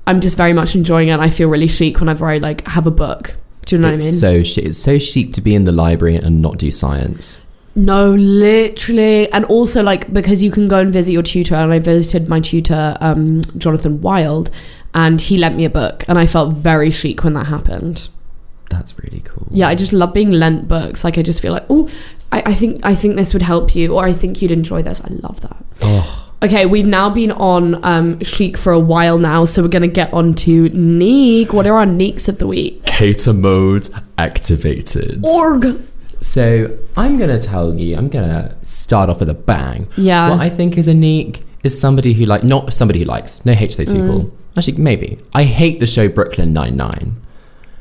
I'm just very much enjoying it, and I feel really chic whenever I like have a book. Do you know it's what I mean? So chic. It's so chic to be in the library and not do science. No, literally. And also, like, because you can go and visit your tutor, and I visited my tutor, um, Jonathan Wild, and he lent me a book, and I felt very chic when that happened. That's really cool. Yeah, I just love being lent books. Like, I just feel like, oh, I, I think I think this would help you, or I think you'd enjoy this. I love that. Oh. Okay, we've now been on um, chic for a while now, so we're going to get on to Neek. What are our Neeks of the week? Cater mode activated. Org. So I'm going to tell you, I'm going to start off with a bang. Yeah. What I think is a Neek is somebody who, like, not somebody who likes, no hate to those mm. people. Actually, maybe. I hate the show Brooklyn Nine-Nine.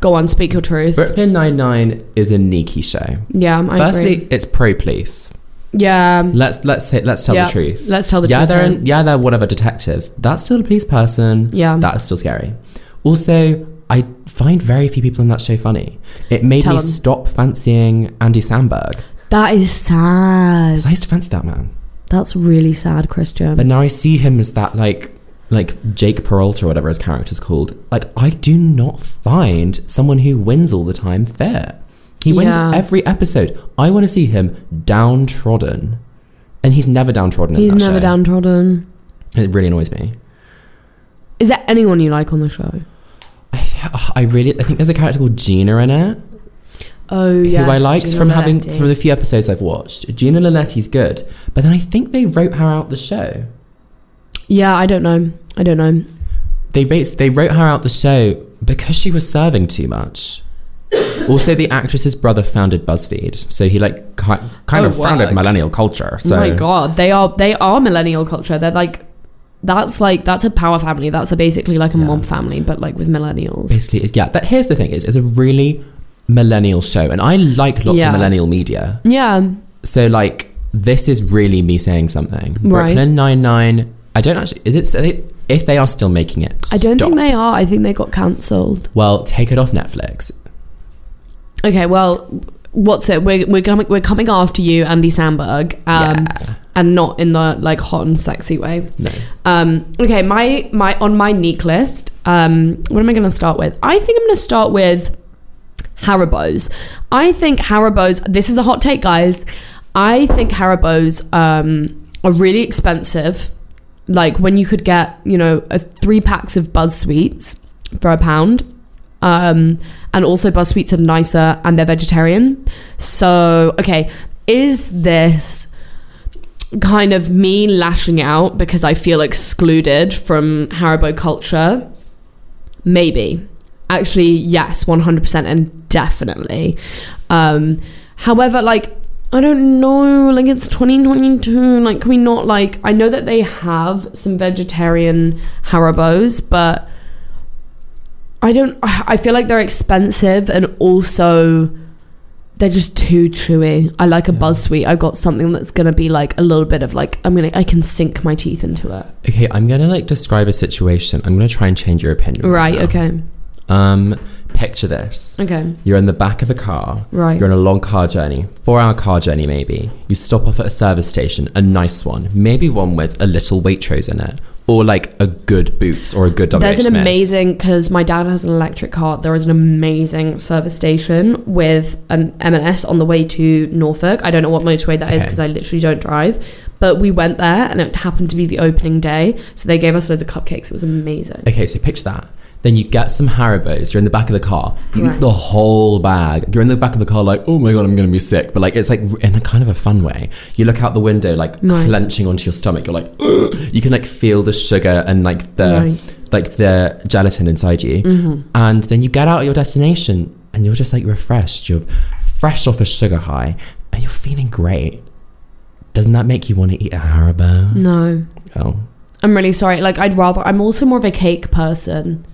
Go on, speak your truth. Brooklyn Nine-Nine is a Neeky show. Yeah, I Firstly, agree. It's pro-police. Yeah. Let's let's hit, let's tell yeah. the truth. Let's tell the yeah, truth. They're in, yeah, they're whatever detectives. That's still a police person. Yeah. That is still scary. Also, I find very few people in that show funny. It made tell me them. stop fancying Andy Samberg. That is sad. Because I used to fancy that man. That's really sad, Christian. But now I see him as that, like... like Jake Peralta or whatever his character's called. Like, I do not find someone who wins all the time fair. He wins yeah. every episode. I want to see him downtrodden. And he's never downtrodden he's in that never show. downtrodden. It really annoys me. Is there anyone you like on the show? I, I really, I think there's a character called Gina in it. Oh, yeah. Who I liked Gina from Linetti. having, from the few episodes I've watched. Gina Linetti's good. But then I think they wrote her out the show. Yeah, I don't know. I don't know. They based, they wrote her out the show because she was serving too much. Also, the actress's brother founded BuzzFeed, so he like ki- kind oh, of work. founded millennial culture. So. Oh my god, they are they are millennial culture. They're like, that's like that's a power family. That's a basically like a yeah. mob family, but like with millennials. Basically, it's, yeah. But here's the thing: is it's a really millennial show, and I like lots yeah. of millennial media. Yeah. So like, this is really me saying something. Right. Brooklyn Nine-Nine. I don't actually... Is it... If they are still making it, stop. I don't think they are. I think they got cancelled. Well, take it off Netflix. Okay, well, what's it? We're we're, gonna, we're coming after you, Andy Samberg. Um, yeah. And not in the, like, hot and sexy way. No. Um, okay, my, my... On my Neek list, um, what am I going to start with? I think I'm going to start with Haribo's. I think Haribo's... This is a hot take, guys. I think Haribo's um, are really expensive... Like, when you could get, you know, a three packs of Buzz Sweets for a pound. Um, and also, Buzz Sweets are nicer and they're vegetarian. So, okay, is this kind of me lashing out because I feel excluded from Haribo culture? Maybe. Actually, yes, one hundred percent and definitely. Um, however, like... I don't know, like, it's twenty twenty-two, like, can we not, like, I know that they have some vegetarian Haribos, but I don't, I feel like they're expensive, and also they're just too chewy. I like a yeah. Buzz Sweet. I've got something that's going to be, like, a little bit of, like, I'm going to, I can sink my teeth into it. Okay, I'm going to, like, describe a situation. I'm going to try and change your opinion. Right, right okay. Um... Picture this. Okay. You're in the back of a car. Right. You're on a long car journey. Four hour car journey, maybe. You stop off at a service station, a nice one. Maybe one with a little Waitrose in it. Or like a good Boots or a good W H Smith. There's an amazing, because my dad has an electric car, there is an amazing service station with an M and S on the way to Norfolk. I don't know what motorway that okay. is because I literally don't drive. But we went there and it happened to be the opening day. So they gave us loads of cupcakes. It was amazing. Okay, so picture that. Then you get some Haribos, you're in the back of the car, you right. eat the whole bag. You're in the back of the car like, oh my God, I'm going to be sick. But like, it's like in a kind of a fun way. You look out the window, like right. clenching onto your stomach. You're like, ugh! You can like feel the sugar and like the, right. like the gelatin inside you. Mm-hmm. And then you get out at your destination and you're just like refreshed. You're fresh off a sugar high and you're feeling great. Doesn't that make you want to eat a Haribo? No. Oh. I'm really sorry. Like I'd rather, I'm also more of a cake person.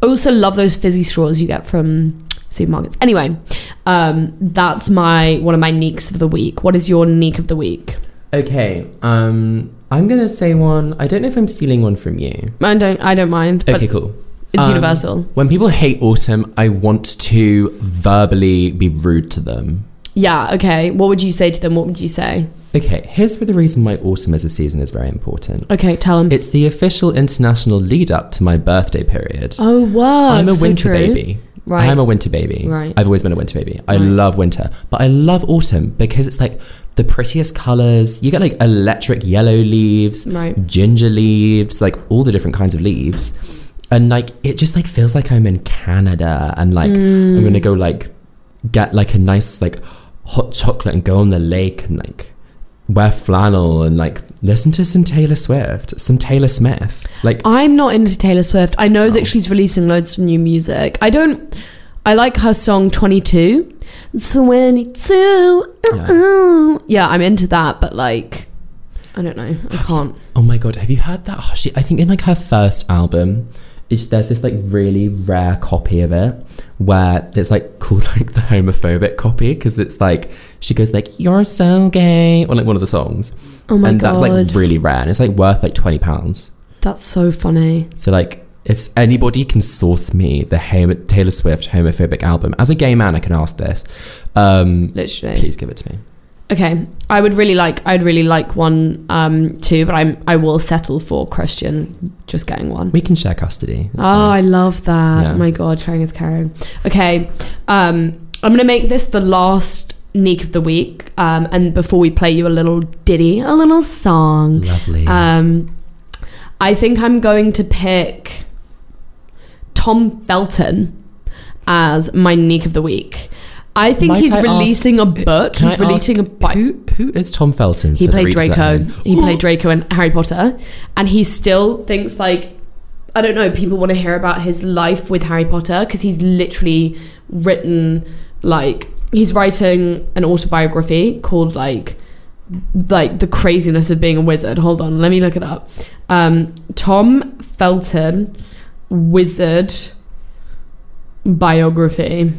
I also love those fizzy straws you get from supermarkets. Anyway, um, that's my one of my Neeks of the week. What is your Neek of the week? Okay, um, I'm going to say one. I don't know if I'm stealing one from you. I don't, I don't mind. Okay, cool. It's um, universal. When people hate autumn, I want to verbally be rude to them. Yeah, okay. What would you say to them? What would you say? Okay, here's for the reason why autumn as a season is very important. Okay, tell them. It's the official international lead up to my birthday period. Oh, wow. I'm a so winter true. baby. Right. I'm a winter baby. Right. I've always been a winter baby. I right. love winter. But I love autumn because it's like the prettiest colours. You get like electric yellow leaves, right. ginger leaves, like all the different kinds of leaves. And like, it just like feels like I'm in Canada and like, mm. I'm going to go like, get like a nice like hot chocolate and go on the lake and like wear flannel and like listen to some Taylor Swift, some Taylor Smith. Like, I'm not into Taylor Swift. I know oh. that she's releasing loads of new music. I don't, I like her song twenty-two. twenty-two. Yeah. yeah, I'm into that, but like, I don't know. I have can't. You, oh my God. Have you heard that? Oh, she, I think in like her first album, it's, there's this like really rare copy of it where it's like called like the homophobic copy because it's like she goes like you're so gay on like one of the songs. Oh my and God. And that's like really rare and it's like worth like twenty pounds. That's so funny. So like if anybody can source me the hom- Taylor Swift homophobic album, as a gay man I can ask this. Um, Literally. Please give it to me. Okay, I would really like, I'd really like one um, too, but I'm, I will settle for Christian just getting one. We can share custody. Oh, fine. I love that. Yeah. My God, sharing is caring. Okay, um, I'm going to make this the last Neek of the week. Um, and before we play you a little ditty, a little song. Lovely. Um, I think I'm going to pick Tom Felton as my Neek of the week. I think Might he's I releasing ask, a book. He's I releasing ask, a book. Who, who is Tom Felton? He played Draco. He Ooh. played Draco in Harry Potter. And he still thinks like, I don't know, people want to hear about his life with Harry Potter because he's literally written like, he's writing an autobiography called like, like The Craziness of Being a Wizard. Hold on, let me look it up. Um, Tom Felton, Wizard Biography.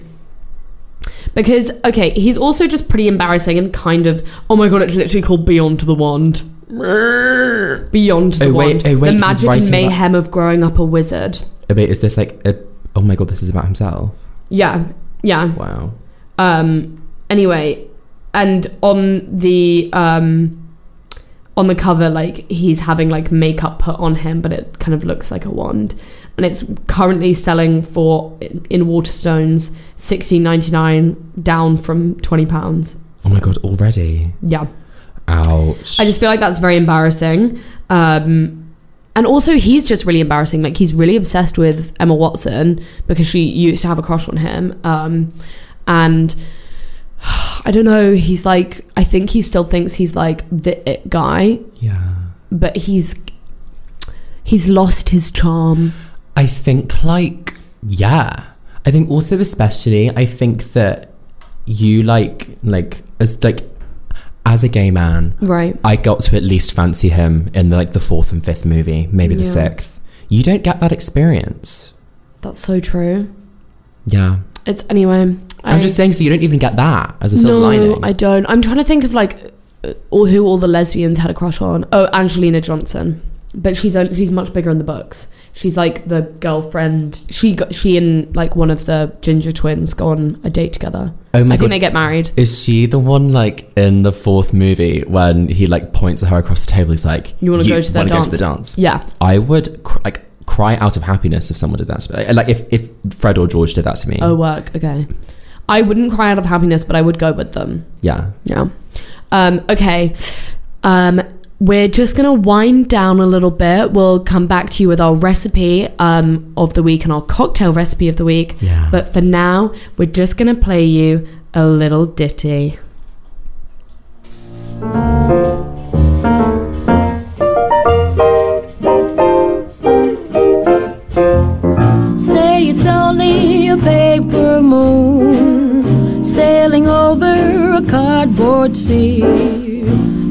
Because, okay, he's also just pretty embarrassing and kind of, oh my God, it's literally called Beyond the Wand. Beyond the oh, wait, Wand. Oh, wait, the magic and mayhem about... of growing up a wizard. Oh, wait, is this like, a... oh my God, this is about himself? Yeah, yeah. Wow. Um. Anyway, and on the, um, on the cover, like, he's having like makeup put on him, but it kind of looks like a wand. And it's currently selling for, in Waterstones, sixteen ninety-nine, down from twenty pounds. Oh my God, already? Yeah. Ouch. I just feel like that's very embarrassing. Um, and also, he's just really embarrassing. Like, he's really obsessed with Emma Watson because she used to have a crush on him. Um, and I don't know, he's like, I think he still thinks he's like the it guy. Yeah. But he's he's lost his charm. I think like, yeah, I think also especially, I think that you like, like, as like, as a gay man, right? I got to at least fancy him in the, like the fourth and fifth movie, maybe the yeah. sixth. You don't get that experience. That's so true. Yeah. It's anyway. I, I'm just saying, so you don't even get that as a silver no, lining. No, I don't. I'm trying to think of like, or who all the lesbians had a crush on. Oh, Angelina Johnson, but she's she's much bigger in the books. She's like the girlfriend. She got, she and like one of the ginger twins go on a date together. Oh my I God. think they get married. Is she the one like in the fourth movie when he like points at her across the table? He's like, you want to go to the dance? To the dance? Yeah. I would cr- like cry out of happiness if someone did that to me. Like if, if Fred or George did that to me. Oh, work. Okay. I wouldn't cry out of happiness, but I would go with them. Yeah. Yeah. Um, okay. Um, We're just going to wind down a little bit. We'll come back to you with our recipe um, of the week and our cocktail recipe of the week. Yeah. But for now, we're just going to play you a little ditty. Say it's only a paper moon sailing over a cardboard sea.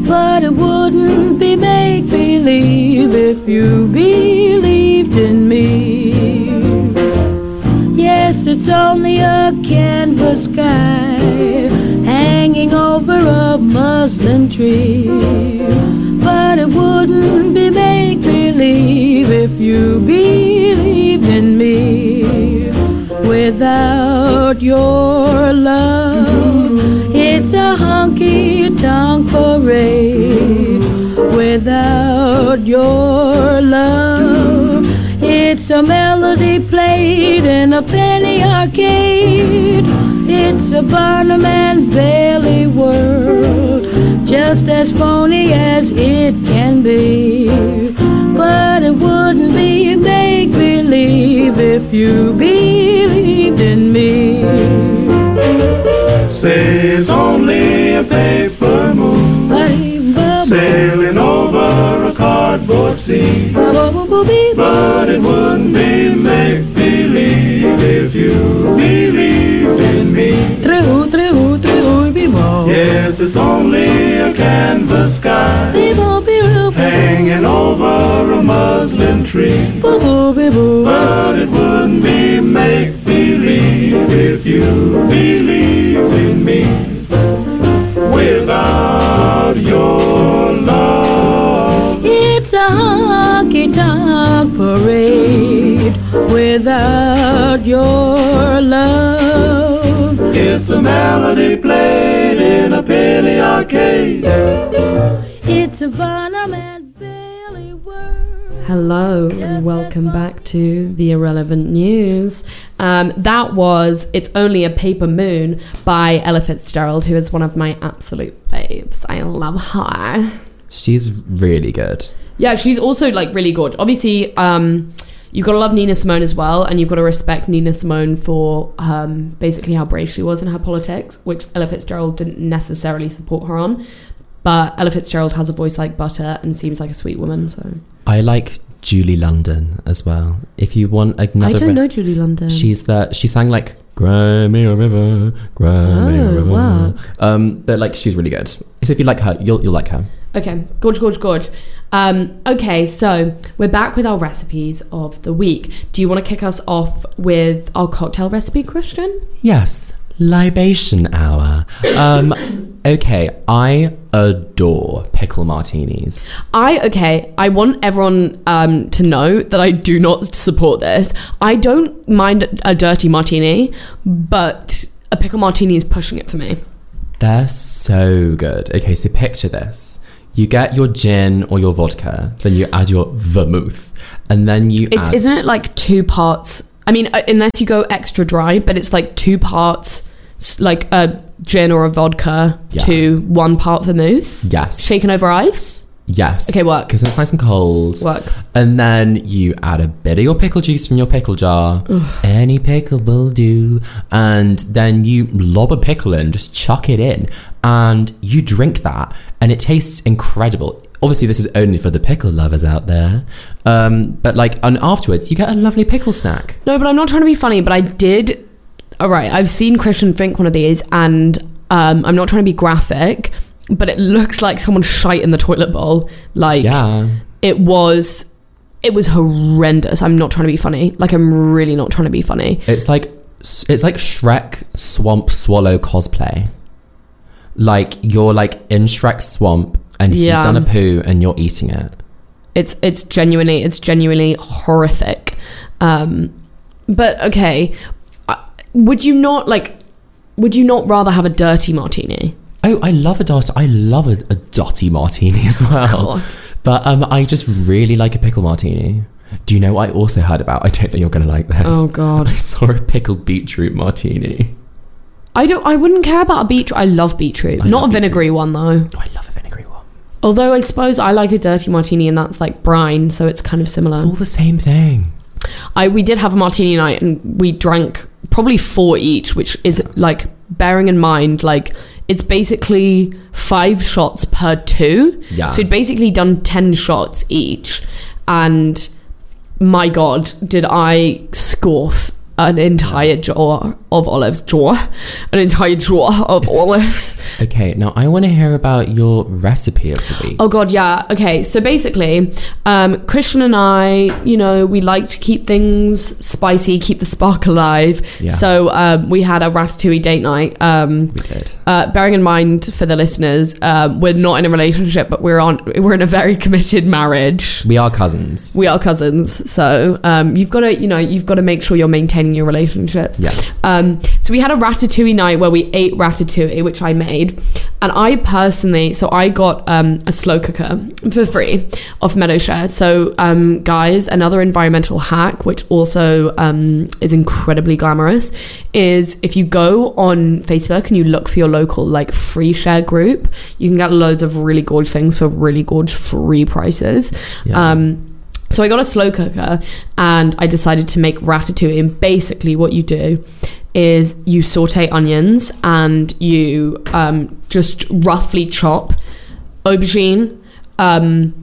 But it wouldn't be make-believe if you believed in me. Yes, it's only a canvas sky hanging over a muslin tree. But it wouldn't be make-believe if you believed in me. Without your love, it It's a honky-tonk parade without your love. It's a melody played in a penny arcade. It's a Barnum and Bailey world, just as phony as it can be. But it wouldn't be make-believe if you believed in me. Say it's only a paper moon sailing over a cardboard sea, but it wouldn't be make-believe if you believed in me. Yes, it's only a canvas sky hanging over a muslin tree, but it wouldn't be make-believe if you believed in me. Without your love, it's a honky-tonk parade without your love. It's a melody played in a penny arcade. It's a Barnum and Bailey world. Hello and welcome back to The Irrelevant News. Um, that was It's Only a Paper Moon by Ella Fitzgerald, who is one of my absolute faves. I love her. She's really good. Yeah, she's also like really good. Obviously, um, you've got to love Nina Simone as well, and you've got to respect Nina Simone for um, basically how brave she was in her politics, which Ella Fitzgerald didn't necessarily support her on. But Ella Fitzgerald has a voice like butter and seems like a sweet woman. So I like Julie London as well. If you want another, I don't re- know Julie London. She's the she sang like "Cry Me a River, Cry Me a River." Wow. Um, but like she's really good. So if you like her, you'll you'll like her. Okay, gorge, gorge, gorge. Um, okay, so we're back with our recipes of the week. Do you want to kick us off with our cocktail recipe, Christian? Yes, libation hour. Um, okay, I adore pickle martinis. I, okay, I want everyone um, to know that I do not support this. I don't mind a dirty martini, but a pickle martini is pushing it for me. They're so good. Okay, so picture this. You get your gin or your vodka, then you add your vermouth, and then you it's, add... Isn't it like two parts? I mean, unless you go extra dry, but it's like two parts, like a gin or a vodka yeah. to one part vermouth? Yes. Shaken over ice? Yes. Okay, work. Because it's nice and cold. Work. And then you add a bit of your pickle juice from your pickle jar. Ugh. Any pickle will do. And then you lob a pickle in, just chuck it in. And you drink that, and it tastes incredible. Obviously, this is only for the pickle lovers out there. Um, but like, and afterwards, you get a lovely pickle snack. No, but I'm not trying to be funny, but I did... All right, I've seen Christian drink one of these, and um, I'm not trying to be graphic, but it looks like someone shite in the toilet bowl. Like, yeah. it was... It was horrendous. I'm not trying to be funny. Like, I'm really not trying to be funny. It's like, it's like Shrek Swamp Swallow cosplay. Like, you're, like, in Shrek's swamp, and he's yeah. done a poo, and you're eating it. It's it's genuinely, it's genuinely horrific. Um, but, okay. I, would you not, like, would you not rather have a dirty martini? Oh, I love a dirty, I love a, a dirty martini as well. God. But um, I just really like a pickle martini. Do you know what I also heard about? I don't think you're going to like this. Oh, God. I saw a pickled beetroot martini. I don't. I wouldn't care about a beetroot. I love beetroot. I Not love a vinegary beetroot. One, though. Oh, I love a vinegary one. Although I suppose I like a dirty martini, and that's like brine, so it's kind of similar. It's all the same thing. I we did have a martini night, and we drank probably four each, which is yeah. like bearing in mind, like it's basically five shots per two. Yeah. So we'd basically done ten shots each, and my God, did I scoff. An entire jar of olives. Jar. An entire jar of olives. Okay, now I want to hear about your recipe of the week. Oh, God, yeah. Okay, so basically, um, Christian and I, you know, we like to keep things spicy, keep the spark alive. Yeah. So um, we had a ratatouille date night. Um, we did. Uh, bearing in mind, for the listeners, uh, we're not in a relationship, but we're on. We're in a very committed marriage. We are cousins. We are cousins. So um, you've got to, you know, you've got to make sure you're maintaining in your relationships. Yeah. Um, so we had a ratatouille night where we ate ratatouille, which I made. And I personally, so I got um, a slow cooker for free off Meadowshare. So um, guys, another environmental hack, which also um, is incredibly glamorous, is if you go on Facebook and you look for your local like free share group, you can get loads of really gorge things for really gorge free prices. Yeah. Um, so I got a slow cooker and I decided to make ratatouille. And basically what you do is you saute onions and you um, just roughly chop aubergine, um,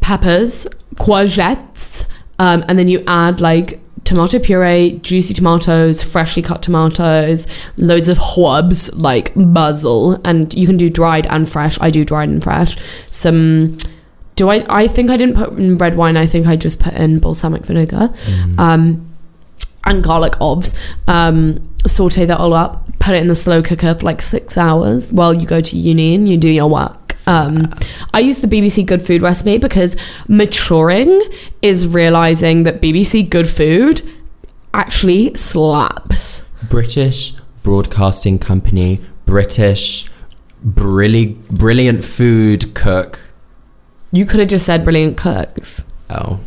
peppers, courgettes, um, and then you add like tomato puree, juicy tomatoes, freshly cut tomatoes, loads of herbs like basil, and you can do dried and fresh. I do dried and fresh. Some... Do I, I think I didn't put in red wine. I think I just put in balsamic vinegar mm. um, and garlic obvs. Um, saute that all up, put it in the slow cooker for like six hours while you go to uni and you do your work. Um, I use the B B C Good Food recipe because maturing is realizing that B B C Good Food actually slaps. British Broadcasting Company, British brilli- brilliant food cook. You could have just said brilliant cooks. Oh.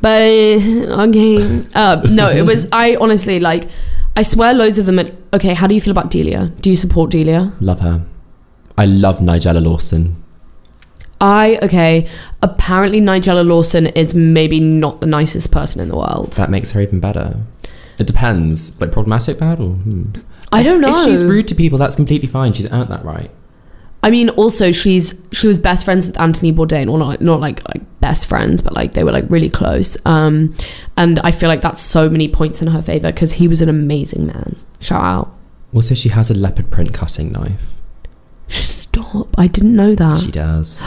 But, okay. Uh, no, it was, I honestly, like, I swear loads of them at, okay, how do you feel about Delia? Do you support Delia? Love her. I love Nigella Lawson. I, okay, apparently Nigella Lawson is maybe not the nicest person in the world. That makes her even better. It depends. Like, problematic bad or... Hmm. I don't know. If she's rude to people, that's completely fine. She's earned that right. I mean, also, she's she was best friends with Anthony Bourdain. Well, not, not like, like best friends, but like they were like really close. Um, and I feel like that's so many points in her favour because he was an amazing man. Shout out. Also, she has a leopard print cutting knife. Stop. I didn't know that. She does.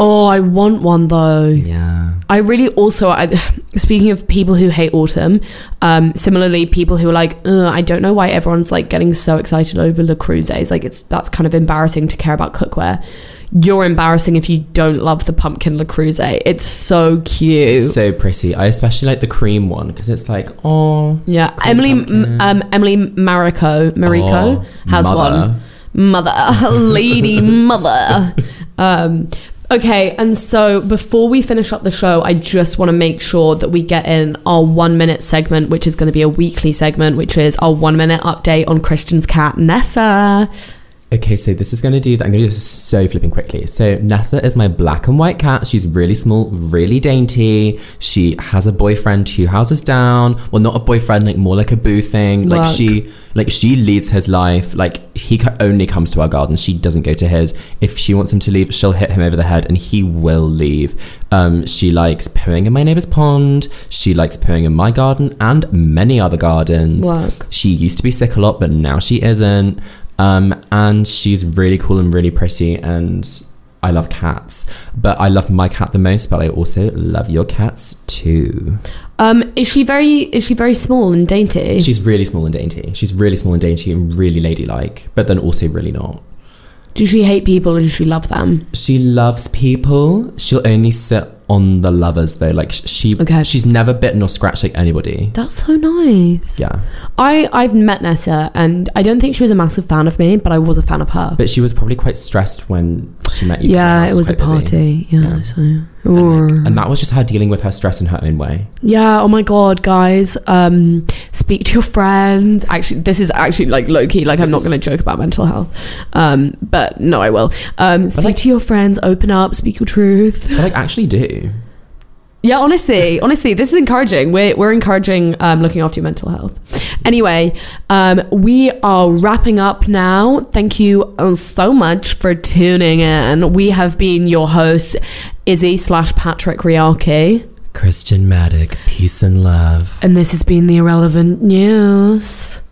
Oh, I want one though. Yeah. I really also, I, speaking of people who hate autumn, um, similarly, people who are like, I don't know why everyone's like getting so excited over Le Creuset. Like it's, that's kind of embarrassing to care about cookware. You're embarrassing if you don't love the pumpkin Le Creuset. It's so cute. It's so pretty. I especially like the cream one because it's like, oh. Yeah. Emily, m- um, Emily Marico, Marico oh, has mother. one. Mother. Lady mother. Um, okay, and so before we finish up the show, I just want to make sure that we get in our one minute segment, which is going to be a weekly segment, which is our one minute update on Christian's cat, Nessa. Okay, so this is going to do that. I'm going to do this so flipping quickly. So Nessa is my black and white cat. She's really small, really dainty. She has a boyfriend two houses down. Well, not a boyfriend, like more like a boo thing. Work. Like she... Like, she leads his life. Like, he only comes to our garden. She doesn't go to his. If she wants him to leave, she'll hit him over the head and he will leave. Um, she likes pooing in my neighbour's pond. She likes pooing in my garden and many other gardens. Work. She used to be sick a lot, but now she isn't. Um, and she's really cool and really pretty. And I love cats. But I love my cat the most, but I also love your cats too. Um, is she very is she very small and dainty? She's really small and dainty. She's really small and dainty and really ladylike, but then also really not. Does she hate people or does she love them? She loves people. She'll only sit on the lovers though. Like she okay. she's never bitten or scratched like anybody. That's so nice. Yeah. I, I've met Nessa and I don't think she was a massive fan of me, but I was a fan of her. But she was probably quite stressed when she met you. Yeah, it was a party. Yeah, yeah. So and, like, and that was just her dealing with her stress in her own way. Yeah, oh my god, guys. Um speak to your friends. Actually, this is actually like low key, like I'm not gonna joke about mental health. Um but no I will. Um speak like, to your friends, open up, speak your truth. But like actually do. Yeah, honestly, honestly, this is encouraging. We're we're encouraging um, looking after your mental health. Anyway, um, we are wrapping up now. Thank you so much for tuning in. We have been your hosts, Izzy slash Patrick Riakie, Christian Maddock. Peace and love. And this has been the Irrelevant News.